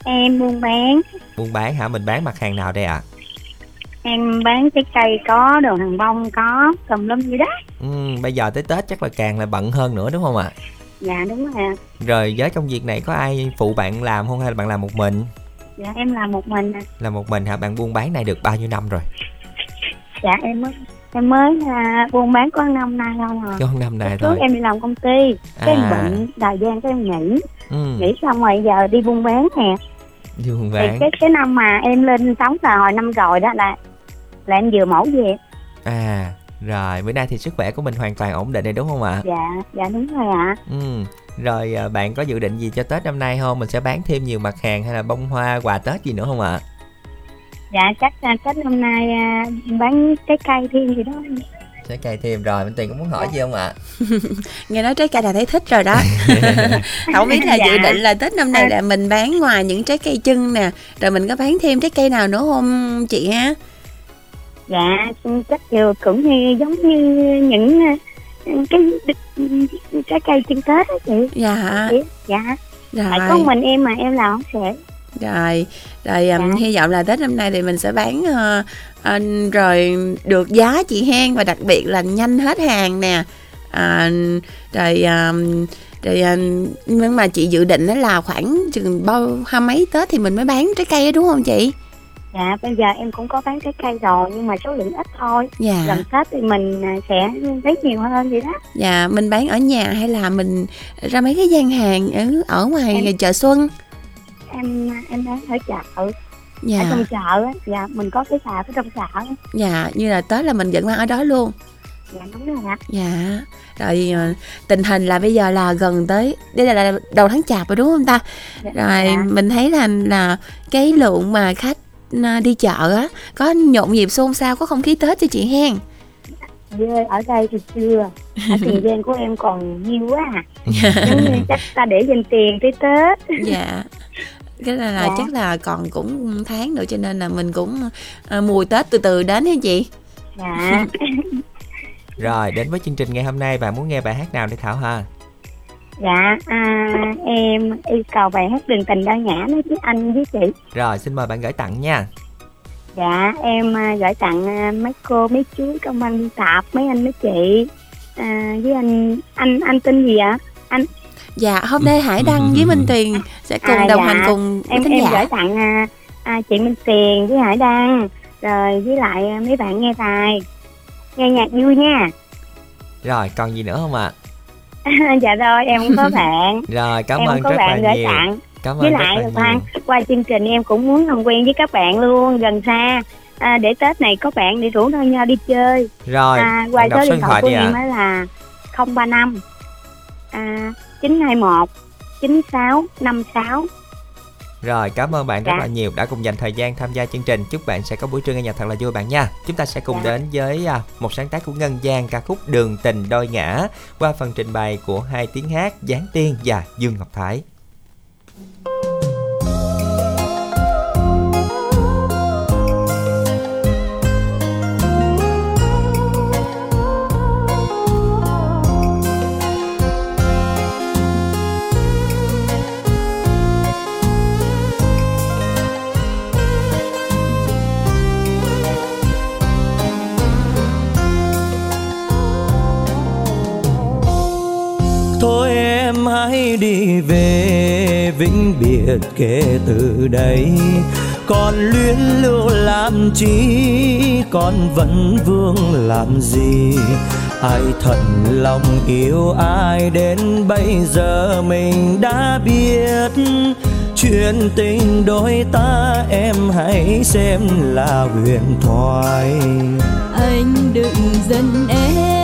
Em buôn bán. Buôn bán hả? Mình bán mặt hàng nào đây ạ? Em bán trái cây có, đồ hàng bông có, tùm lum vậy đó. Bây giờ tới Tết chắc là càng là bận hơn nữa đúng không ạ? Dạ đúng rồi ạ. Rồi với công việc này có ai phụ bạn làm không hay là bạn làm một mình? Dạ em làm một mình ạ. Làm một mình hả? Bạn buôn bán này được bao nhiêu năm rồi? Dạ em mới buôn bán có năm nay thôi à. Có 5 nay thôi. Trước em đi làm công ty, cái em bệnh, thời gian cái em nghỉ. Nghỉ xong rồi giờ đi buôn bán nè. Đi buôn bán. Thì cái năm mà em lên sóng là hồi năm rồi đó là em vừa mổ về. Rồi, bữa nay thì sức khỏe của mình hoàn toàn ổn định này đúng không ạ? Dạ đúng rồi ạ. Rồi bạn có dự định gì cho Tết năm nay không? Mình sẽ bán thêm nhiều mặt hàng hay là bông hoa, quà Tết gì nữa không ạ? Dạ chắc là Tết năm nay bán trái cây thêm gì đó. Trái cây thêm rồi, Minh Tuyền cũng muốn hỏi gì không ạ? Nghe nói trái cây là thấy thích rồi đó. Không biết là dự định là Tết năm nay là mình bán ngoài những trái cây chưng nè, rồi mình có bán thêm trái cây nào nữa không chị ha? Dạ chắc đều cũng như giống như những cái trái cây chưng Tết á chị. Dạ. Phải có mình em mà em làm không sẽ. Rồi dạ. Hy vọng là Tết năm nay thì mình sẽ bán rồi được giá chị hen, và đặc biệt là nhanh hết hàng nè. Nhưng mà chị dự định là khoảng chừng bao hai mấy Tết thì mình mới bán trái cây đúng không chị? Dạ, bây giờ em cũng có bán trái cây rồi nhưng mà số lượng ít thôi. Dạ. Lần Tết thì mình sẽ lấy nhiều hơn vậy đó. Dạ, mình bán ở nhà hay là mình ra mấy cái gian hàng ở ngoài chợ Xuân? Em bán ở chợ. Dạ. Ở trong chợ á, dạ, mình có cái xào ở trong chợ. Dạ, như là Tết là mình vẫn ăn ở đó luôn. Dạ, đúng rồi ạ. Dạ. Rồi tình hình là bây giờ là gần tới, đây là đầu tháng Chạp rồi đúng không ta? Dạ. Rồi dạ. Mình thấy là cái lượng mà khách đi chợ á có nhộn nhịp xôn xao, có không khí Tết cho chị hen. Ở đây thì chưa, ở Tiền Giang của em còn nhiều quá à. Giống như chắc ta để dành tiền tới Tết. Dạ. Cái là dạ. Chắc là còn cũng tháng nữa cho nên là mình cũng mùi Tết từ từ đến hả chị? Dạ. Rồi đến với chương trình ngày hôm nay, bạn muốn nghe bài hát nào để Thảo ha? Dạ, em yêu cầu bài hát Đường Tình Đa Nhã nói với anh với chị. Rồi, xin mời bạn gửi tặng nha. Dạ, em gửi tặng mấy cô, mấy chú công an biên tập, mấy anh, mấy chị. Với anh tên gì ạ? Anh. Dạ, hôm nay Hải Đăng với Minh Tuyền sẽ cùng đồng hành cùng thính giả. Em gửi tặng chị Minh Tuyền với Hải Đăng, rồi với lại mấy bạn nghe bài, nghe nhạc vui nha. Rồi, còn gì nữa không ạ? Dạ rồi, em cũng có bạn. Rồi, cảm ơn rất là nhiều. Cảm ơn rất là nhiều. Với lại qua chương trình em cũng muốn làm quen với các bạn luôn, gần xa. Để Tết này có bạn để rủ nhau đi chơi. Rồi, qua số điện thoại của em mới là 035 921 9656. Rồi, cảm ơn bạn rất là nhiều đã cùng dành thời gian tham gia chương trình. Chúc bạn sẽ có buổi trưa nghe nhạc thật là vui bạn nha. Chúng ta sẽ cùng đến với một sáng tác của Ngân Giang, ca khúc Đường Tình Đôi Ngã, qua phần trình bày của hai tiếng hát Giáng Tiên và Dương Ngọc Thái. Hãy đi về vĩnh biệt kể từ đây, còn luyến lưu làm chi, còn vẫn vương làm gì. Ai thật lòng yêu ai đến bây giờ mình đã biết. Chuyện tình đôi ta em hãy xem là huyền thoại. Anh đừng giận em.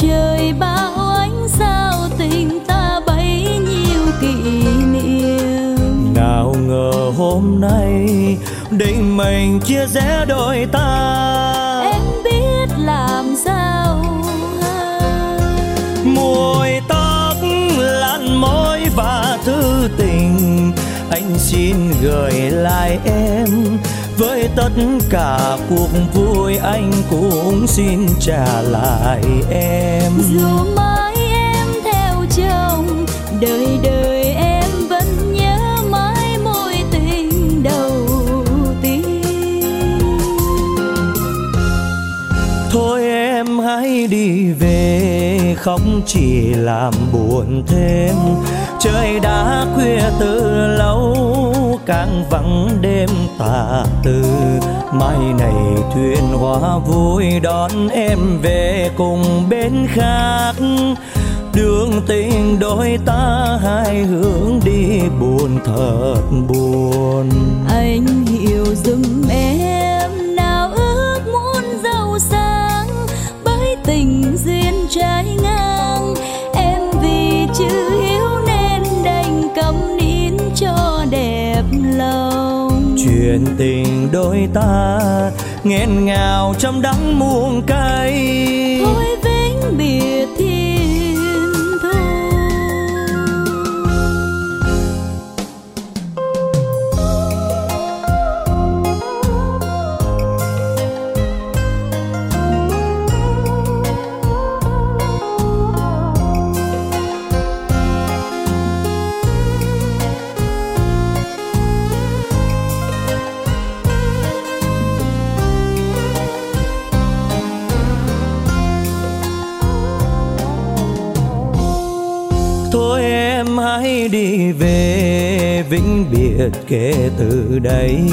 Trời bao ánh sao tình ta bấy nhiêu kỷ niệm. Nào ngờ hôm nay định mình chia rẽ đôi ta. Em biết làm sao hơn. Mùi tóc lặn môi và thư tình, anh xin gửi lại em. Với tất cả cuộc vui anh cũng xin trả lại em. Dù mãi em theo chồng, đời đời em vẫn nhớ mãi mối tình đầu tiên. Thôi em hãy đi về, không chỉ làm buồn thêm. Trời đã khuya từ lâu, càng vắng đêm tà tư. Mai này thuyền hoa vui đón em về cùng bên khác. Đường tình đôi ta hai hướng đi buồn thật buồn. Anh hiểu giùm em nào ước muốn giàu sang, bởi tình duyên trái ngang. Em vì chữ hiếu nên đành cầm nín cho đẹp lòng. Chuyện tình đôi ta nghẹn ngào trong đắng muôn cay. Thôi vĩnh biệt thiên thu. vĩnh biệt kể từ đây.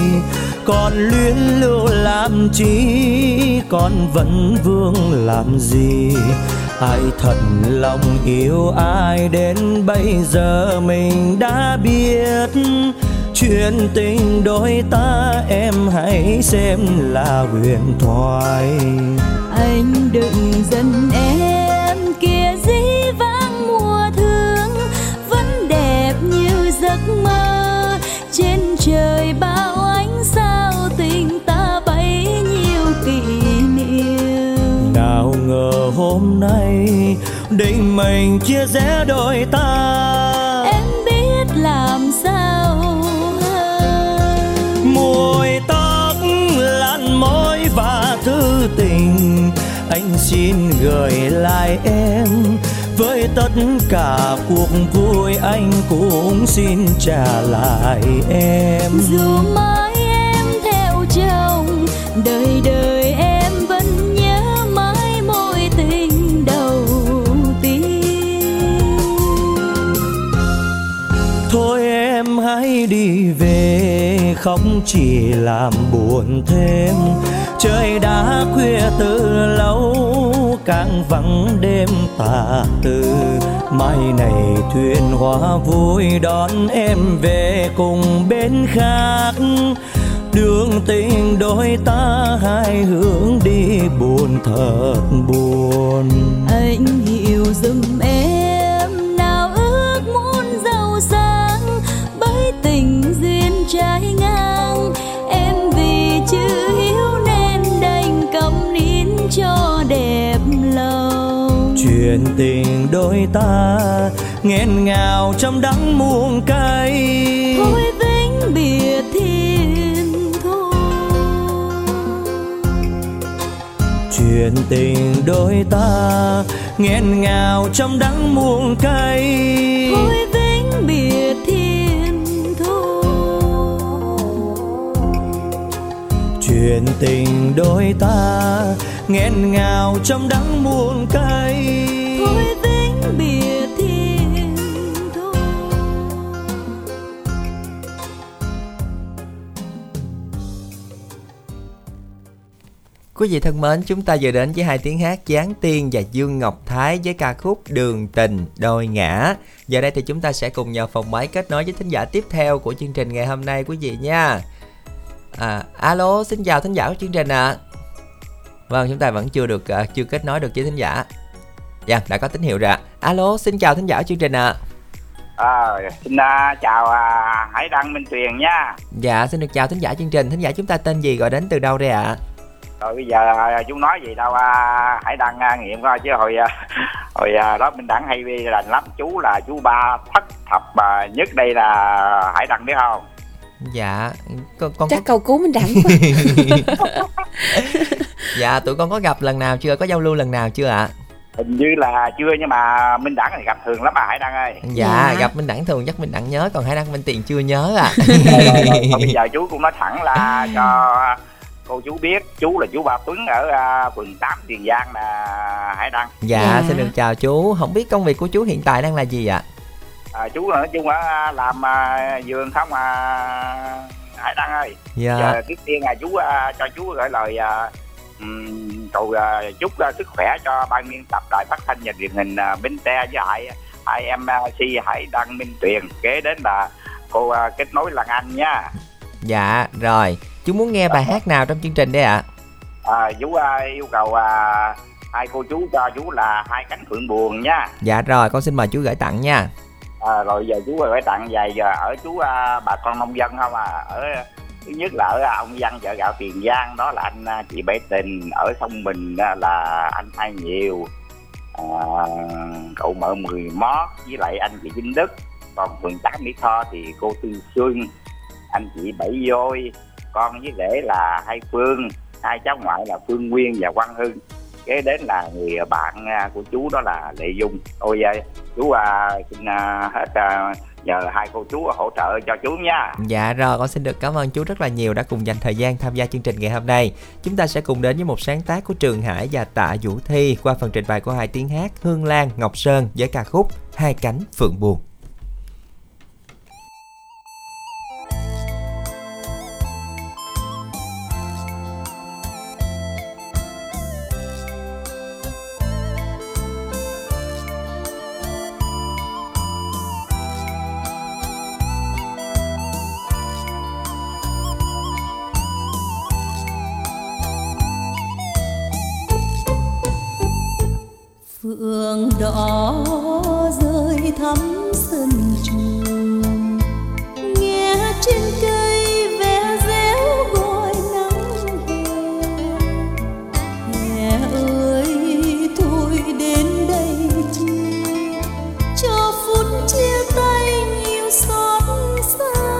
Còn luyến lưu làm chi, con vẫn vương làm gì? Ai thật lòng yêu ai đến bây giờ mình đã biết. Chuyện tình đôi ta em hãy xem là huyền thoại. Anh đừng giận em kia dĩ vãng mùa thương, vẫn đẹp như giấc mơ. Trên trời bao ánh sao tình ta bấy nhiêu kỷ niệm. Nào ngờ hôm nay định mình chia rẽ đôi ta. Em biết làm sao mùi tóc lặn môi và thư tình. Anh xin gửi lại em với tất cả cuộc vui, anh cũng xin trả lại em. Dù mãi em theo chồng đời đời, em vẫn nhớ mãi mối tình đầu tiên. Thôi em hãy đi về, không chỉ làm buồn thêm. Trời đã khuya từ lâu, càng vắng đêm tà tư. Mai này thuyền hoa vui đón em về cùng bến khác. Đường tình đôi ta hai hướng đi buồn thật buồn. Anh hiểu giùm em, nào ước muốn giàu sang bởi tình duyên trái ngang. Em vì chưa hiểu nên đành câm nín cho đẹp lâu. Chuyện tình đôi ta nghẹn ngào trong đắng muôn cay. Thôi vĩnh biệt thiên thu. Chuyện tình đôi ta nghẹn ngào trong đắng muôn cay. Thôi vĩnh biệt thiên thu. Chuyện tình đôi ta nghẹn ngào trong đắng muôn cay. Thôi vĩnh biệt thiên thu. Quý vị thân mến, chúng ta vừa đến với hai tiếng hát Giáng Tiên và Dương Ngọc Thái với ca khúc Đường Tình Đôi Ngã. Giờ đây thì chúng ta sẽ cùng nhờ phòng máy kết nối với thính giả tiếp theo của chương trình ngày hôm nay quý vị nha. Alo, xin chào thính giả của chương trình ạ. Vâng, chúng ta vẫn chưa kết nối được với thính giả. Dạ, đã có tín hiệu rồi ạ. Alo, xin chào thính giả chương trình ạ. Xin chào Hải Đăng Minh Tuyền nha. Dạ, xin được chào thính giả chương trình. Thính giả chúng ta tên gì, gọi đến từ đâu đây ạ? Rồi bây giờ chúng nói gì đâu Hải Đăng nghiệm coi chứ hồi đó mình đẳng hay đành lắm. Chú là chú ba thất thập nhất đây là Hải Đăng biết không? Dạ con chắc có... cầu cứu mình đẳng quá. Dạ, tụi con có gặp lần nào chưa? Có giao lưu lần nào chưa ạ? Hình như là chưa, nhưng mà Minh Đẳng thì gặp thường lắm bà Hải Đăng ơi. Dạ, gặp Minh Đẳng thường chắc Minh Đẳng nhớ, còn Hải Đăng Minh Tiền chưa nhớ ạ. Rồi. Bây giờ chú cũng nói thẳng là cho cô chú biết, chú là chú Ba Tuấn ở phường 8 Tiền Giang là Hải Đăng. Dạ, xin được chào chú. Không biết công việc của chú hiện tại đang là gì ạ? Chú nói chung là làm vườn không mà Hải Đăng ơi. Dạ. Giờ trước tiên là chú cho chú gửi lời chúc sức khỏe cho ban biên tập đài phát thanh và truyền hình Bến Tre với hai em MC Hải Đăng Minh Tuyền, kế đến là cô kết nối Lan Anh nha. Dạ rồi, chú muốn nghe bài hát nào trong chương trình đây ạ? Chú yêu cầu hai cô chú cho chú là Hai Cánh Phượng Buồn nha. Dạ rồi, con xin mời chú gửi tặng nha. Rồi giờ chú gửi tặng vài giờ ở chú bà con nông dân không ở thứ nhất là ở ông Văn chợ gạo Tiền Giang, đó là anh chị Bảy Tình, ở Sông Bình là anh Hai Nhiều, cậu Mợ Mười Mót với lại anh chị Vinh Đức. Còn phường 8 Mỹ Tho thì cô Tư Xuân, anh chị Bảy Vôi, con với lễ là Hai Phương, hai cháu ngoại là Phương Nguyên và Quang Hưng. Kế đến là người bạn của chú đó là Lệ Dung. Ôi vậy chú xin hết nhờ hai cô chú hỗ trợ cho chú nha. Dạ rồi, con xin được cảm ơn chú rất là nhiều đã cùng dành thời gian tham gia chương trình ngày hôm nay. Chúng ta sẽ cùng đến với một sáng tác của Trường Hải và Tạ Vũ Thi qua phần trình bày của hai tiếng hát Hương Lan, Ngọc Sơn với ca khúc Hai Cánh Phượng Buồn. đỏ rơi thắm sân trường, nghe trên cây ve réo gọi nắng hè. Ơi thôi đến đây chia cho phút chia tay nhiều xót xa,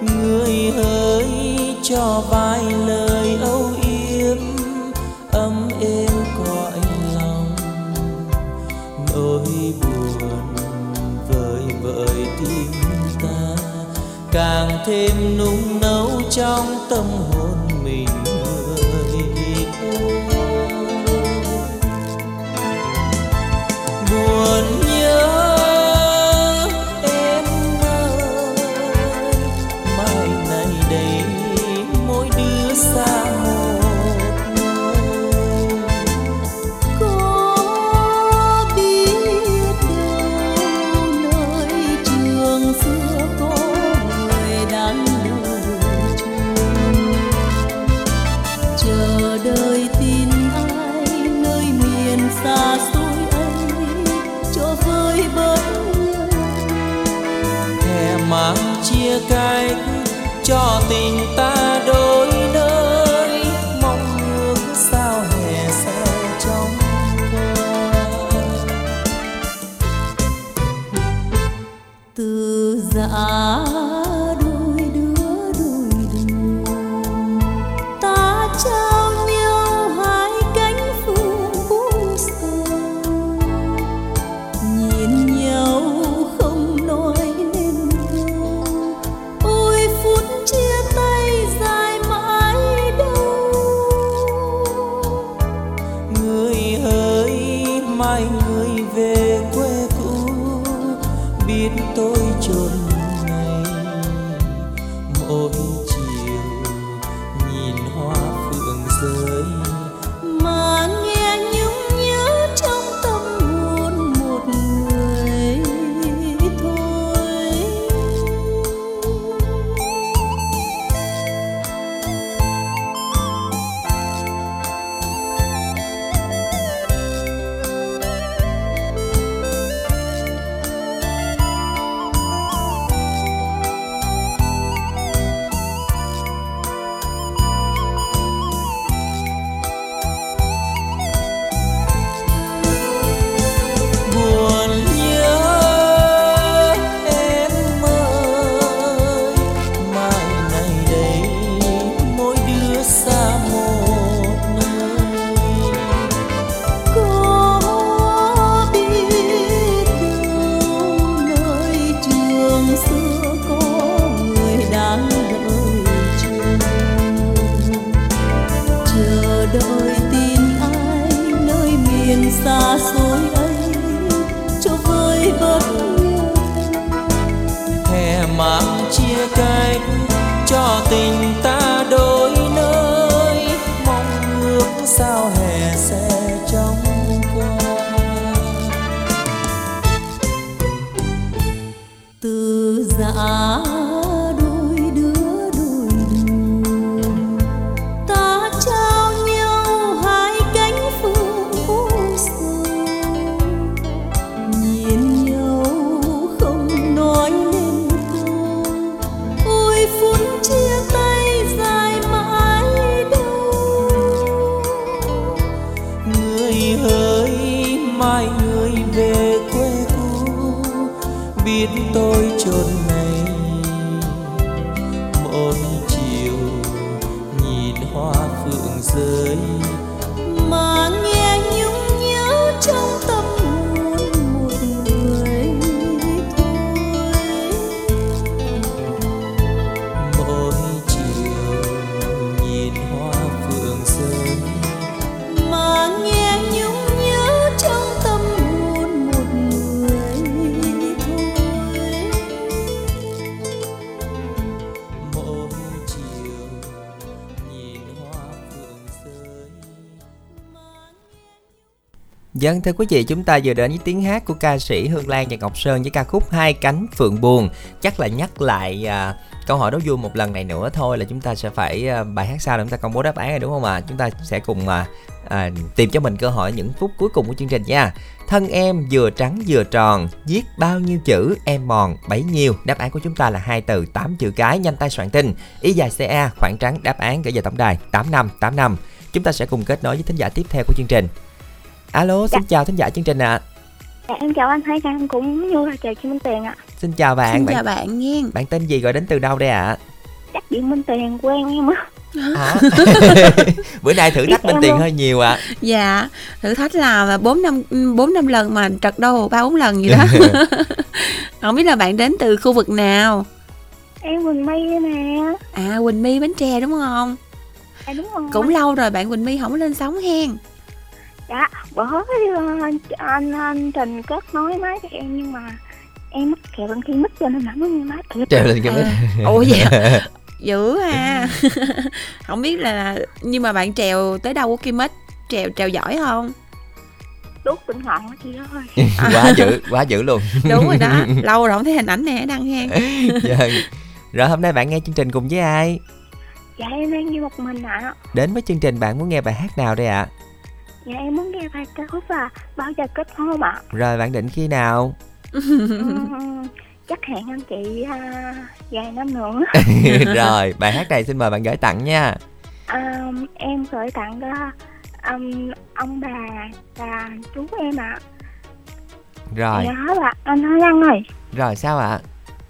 người hỡi cho vài lời âu yếm ấm êm cõi lòng. Nỗi buồn vời vợi tim ta càng thêm nung nấu trong tâm hồn mình. Người buồn nhớ chia cách cho tình ta đôi nơi, mong ước sao hè sẽ trong qua. Từ giã đôi đứa đôi đường, ta trao nhau hai cánh phương vũ sầu. Nhìn nhau không nói nên câu, ôi phút chia tay dài mãi đâu. Người ơi mai người về quê cũ, biết tôi chốn này. Mỗi chiều nhìn hoa phượng rơi mà nghe nhung nhớ trong tâm hồn một người thôi. Buồn nhớ em ơi, mai này đây mỗi đứa xa một nơi. Có biết đâu nơi trường xưa có người đang đợi chờ, chờ đợi tin ai nơi miền xa xôi ấy cho vơi bớt yêu. Hè mang chia cách cho tình ta đôi nơi, mong ước sao hè sẽ trong qua. Từ giã đôi đứa đôi đường, ta trao nhau hai cánh phương vũ sầu. Nhìn nhau không nói nên câu, ôi phút chia tay dài mãi đâu. Người hỡi mai người về quê cũ, biết tôi chốn này. Mỗi chiều nhìn hoa phượng rơi mà nghe nhung nhớ trong tâm hồn một người thôi. Mỗi chiều nhìn hoa phượng rơi mà nghe nhung nhớ trong tâm hồn một người thôi. Mỗi chiều nhìn hoa phượng rơi. Dân thưa quý vị, chúng ta vừa đến với tiếng hát của ca sĩ Hương Lan và Ngọc Sơn với ca khúc Hai Cánh Phượng Buồn. Chắc là nhắc lại câu hỏi đố vui một lần này nữa thôi là chúng ta sẽ phải bài hát sau để chúng ta công bố đáp án rồi, đúng không ạ? Chúng ta sẽ cùng tìm cho mình cơ hội những phút cuối cùng của chương trình nha. Thân em vừa trắng vừa tròn, viết bao nhiêu chữ em mòn bấy nhiêu. Đáp án của chúng ta là 2 từ 8 chữ cái. Nhanh tay soạn tin ý dài CA khoảng trắng đáp án gửi về tổng đài 8585. Chúng ta sẽ cùng kết nối với thính giả tiếp theo của chương trình. Alo, xin chào thính giả chương trình ạ. Em chào anh Thái Đăng cũng như là chào chị Minh Tiền ạ. Xin chào bạn. Xin chào bạn nghe. Bạn tên gì, gọi đến từ đâu đây ạ? Chắc chị Minh Tiền quen em á. À. Bữa nay thử thách Minh Tiền luôn hơi nhiều ạ. Dạ, thử thách là 4-5 lần mà trật đâu 3-4 lần gì đó. Không biết là bạn đến từ khu vực nào? Em Quỳnh My nè. À, Quỳnh My Bến Tre đúng không? À, đúng rồi. Cũng lâu rồi bạn Quỳnh My không lên sóng hen. Dạ, bữa anh Trình cất nói máy cho em nhưng mà em mất kẹo bên khi mất cho nên không có nghe máy kẹo. Trèo lên cái máy. Ủa vậy hả? Dữ à. Không biết là nhưng mà bạn trèo tới đâu của Kim Mít? Trèo giỏi không? Đốt tỉnh ngọn chị ơi. Quá dữ luôn. Đúng rồi đó. Lâu rồi không thấy hình ảnh nè đăng hen. Dạ. Rồi hôm nay bạn nghe chương trình cùng với ai? Dạ em đang nghe một mình ạ. Đến với chương trình bạn muốn nghe bài hát nào đây ạ? Dạ em muốn nghe bài ca khúc là Bao Giờ Kết Hôn ạ. Rồi bạn định khi nào? Chắc hẹn anh chị vài năm nữa. Rồi bài hát này xin mời bạn gửi tặng nha. Em gửi tặng ông bà và chú em ạ. Rồi đó là anh Thái Đăng rồi. Rồi sao ạ?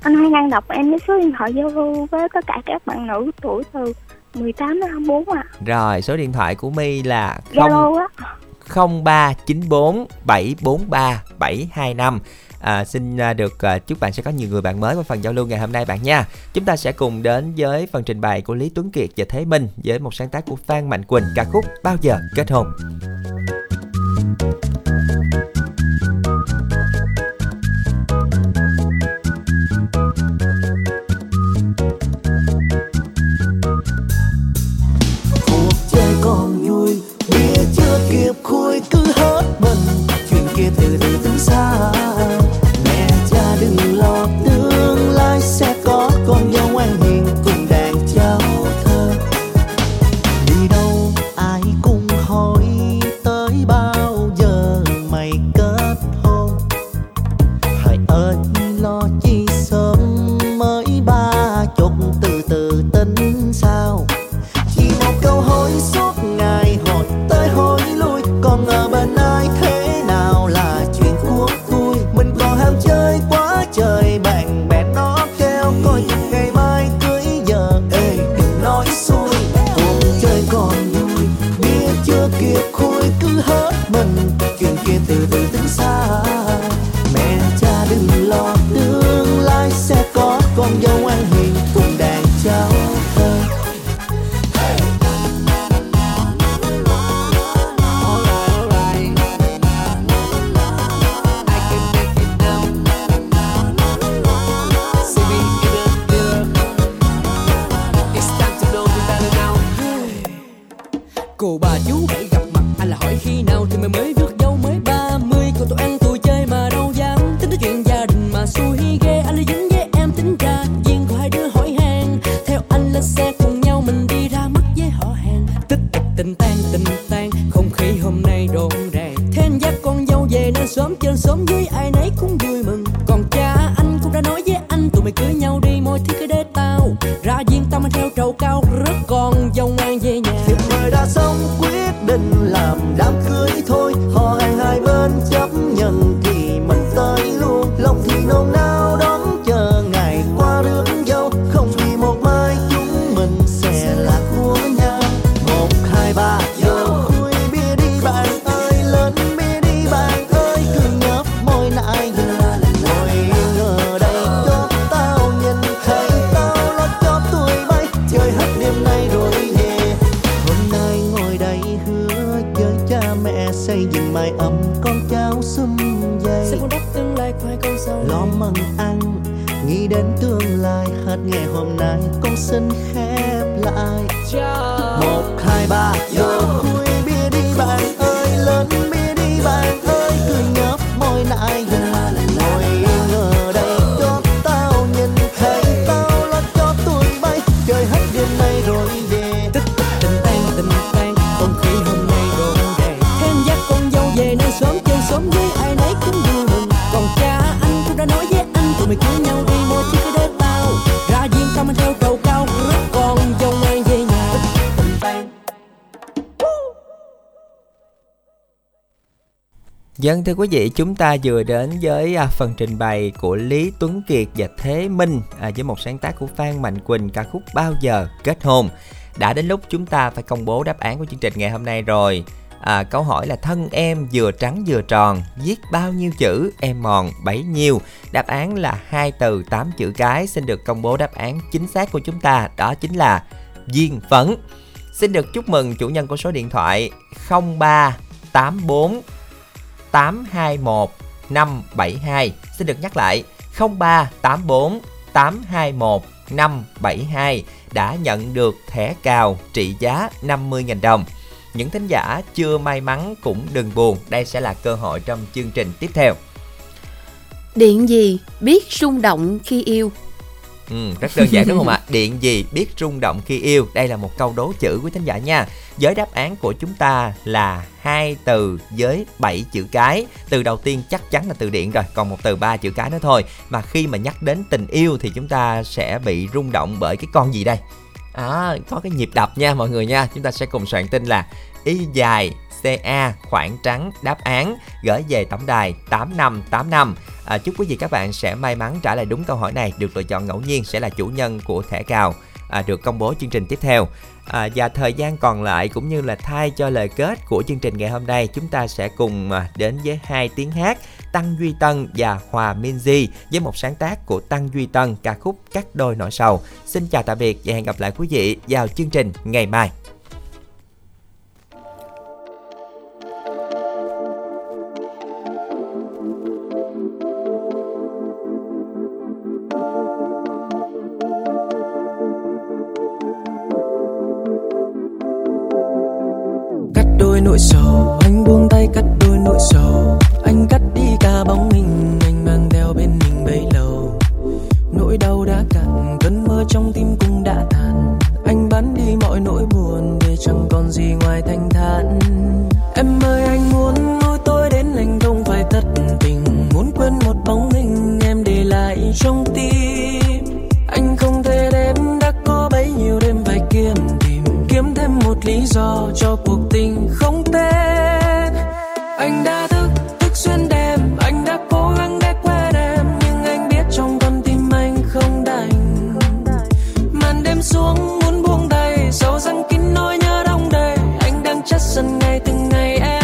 Anh Thái Đăng đọc em cái số điện thoại Zalo với tất cả các bạn nữ tuổi từ 18 đến 24 ạ. Rồi số điện thoại của My là Zalo á 0394743725. Xin được chúc bạn sẽ có nhiều người bạn mới qua phần giao lưu ngày hôm nay bạn nha. Chúng ta sẽ cùng đến với phần trình bày của Lý Tuấn Kiệt và Thế Minh với một sáng tác của Phan Mạnh Quỳnh, ca khúc Bao Giờ Kết Hôn. Cuộc chơi còn vui, bia chưa kịp khui cứ hết mình. Chuyện kia từ từ tính xa. Tình tan không khí hôm nay đồn rồi mình cưới nhau đi mua chiếc đế tao ra riêng tao mang theo cầu cao còn dòng mang về nhà. Dân thưa quý vị, chúng ta vừa đến với phần trình bày của Lý Tuấn Kiệt và Thế Minh với một sáng tác của Phan Mạnh Quỳnh, ca khúc Bao Giờ Kết Hôn. Đã đến lúc chúng ta phải công bố đáp án của chương trình ngày hôm nay rồi. Câu hỏi là thân em vừa trắng vừa tròn, viết bao nhiêu chữ em mòn bấy nhiêu. Đáp án là 2 từ 8 chữ cái. Xin được công bố đáp án chính xác của chúng ta, đó chính là duyên phận. Xin được chúc mừng chủ nhân của số điện thoại 0384 821 572. Xin được nhắc lại 0384 821 572 đã nhận được thẻ cào trị giá 50.000 đồng. Những thính giả chưa may mắn cũng đừng buồn, đây sẽ là cơ hội trong chương trình tiếp theo. Điện gì biết rung động khi yêu? Rất đơn giản đúng không ạ? Điện gì biết rung động khi yêu? Đây là một câu đố chữ quý thính giả nha. Với đáp án của chúng ta là 2 từ với 7 chữ cái. Từ đầu tiên chắc chắn là từ điện rồi, còn một từ 3 chữ cái nữa thôi. Mà khi mà nhắc đến tình yêu thì chúng ta sẽ bị rung động bởi cái con gì đây? Có cái nhịp đập nha mọi người nha. Chúng ta sẽ cùng soạn tin là Y dài CA khoảng trắng đáp án, gửi về tổng đài 8585. Chúc quý vị các bạn sẽ may mắn trả lời đúng câu hỏi này, được lựa chọn ngẫu nhiên sẽ là chủ nhân của thẻ cào được công bố chương trình tiếp theo. Và thời gian còn lại cũng như là thay cho lời kết của chương trình ngày hôm nay, chúng ta sẽ cùng đến với 2 tiếng hát Tăng Duy Tân và Hòa Minzy với một sáng tác của Tăng Duy Tân, ca khúc Các Đôi Nỗi Sầu. Xin chào tạm biệt và hẹn gặp lại quý vị vào chương trình ngày mai. Nỗi sầu anh buông tay cắt đôi nỗi sầu, anh cắt đi cả bóng hình anh mang theo bên mình bấy lâu. Nỗi đau đã cạn, cơn mưa trong tim cũng đã tàn, anh bắn đi mọi nỗi buồn để chẳng còn gì ngoài thanh thản. Em ơi anh muốn nuôi tôi đến anh không phải thất tình, muốn quên một bóng hình em để lại trong tim. Anh không thể đến đã có bấy nhiêu đêm phải kiếm thêm một lý do cho cuộc tình không tên. Anh đã thức xuyên đêm, anh đã cố gắng để quên em, nhưng anh biết trong con tim anh không đành. Màn đêm xuống muốn buông tay, dấu răng kín nỗi nhớ đong đầy, anh đang chất dần ngày từng ngày em.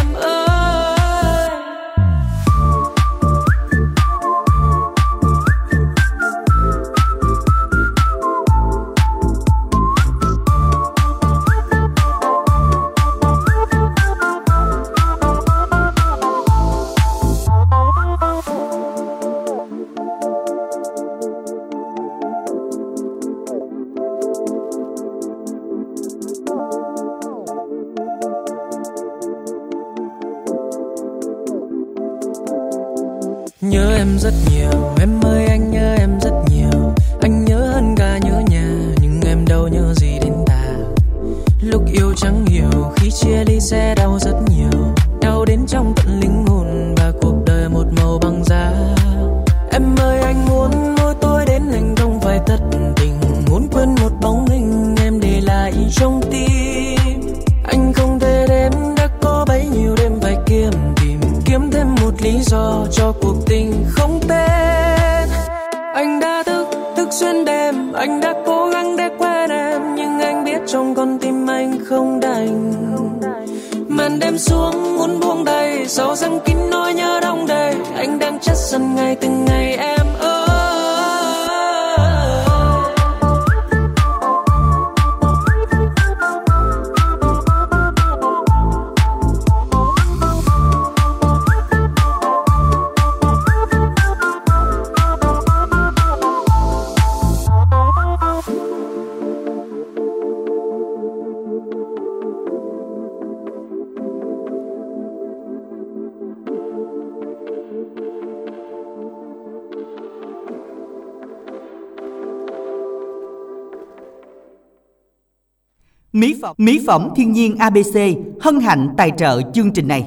Rất nhiều em ơi anh nhớ em rất nhiều, anh nhớ hơn cả nhớ nhà, nhưng em đâu nhớ gì đến ta. Lúc yêu chẳng hiểu khi chia ly sẽ đau rất nhiều, đau đến trong tận linh hồn và cuộc đời một màu băng giá. Em ơi anh muốn mỗi tối đến anh không phải thất tình, muốn quên một bóng hình em để lại trong tim. Anh không thể đến đã có bấy nhiêu đêm phải kiếm thêm một lý do cho cuộc tình không tên. Anh đã thức xuyên đêm, anh đã cố gắng để quên em, nhưng anh biết trong con tim anh không đành. Màn đêm xuống muốn buông tay, dấu răng kín nỗi nhớ đong đầy, anh đang chất dần ngày từng ngày em ơi. Mỹ phẩm Thiên nhiên ABC hân hạnh tài trợ chương trình này.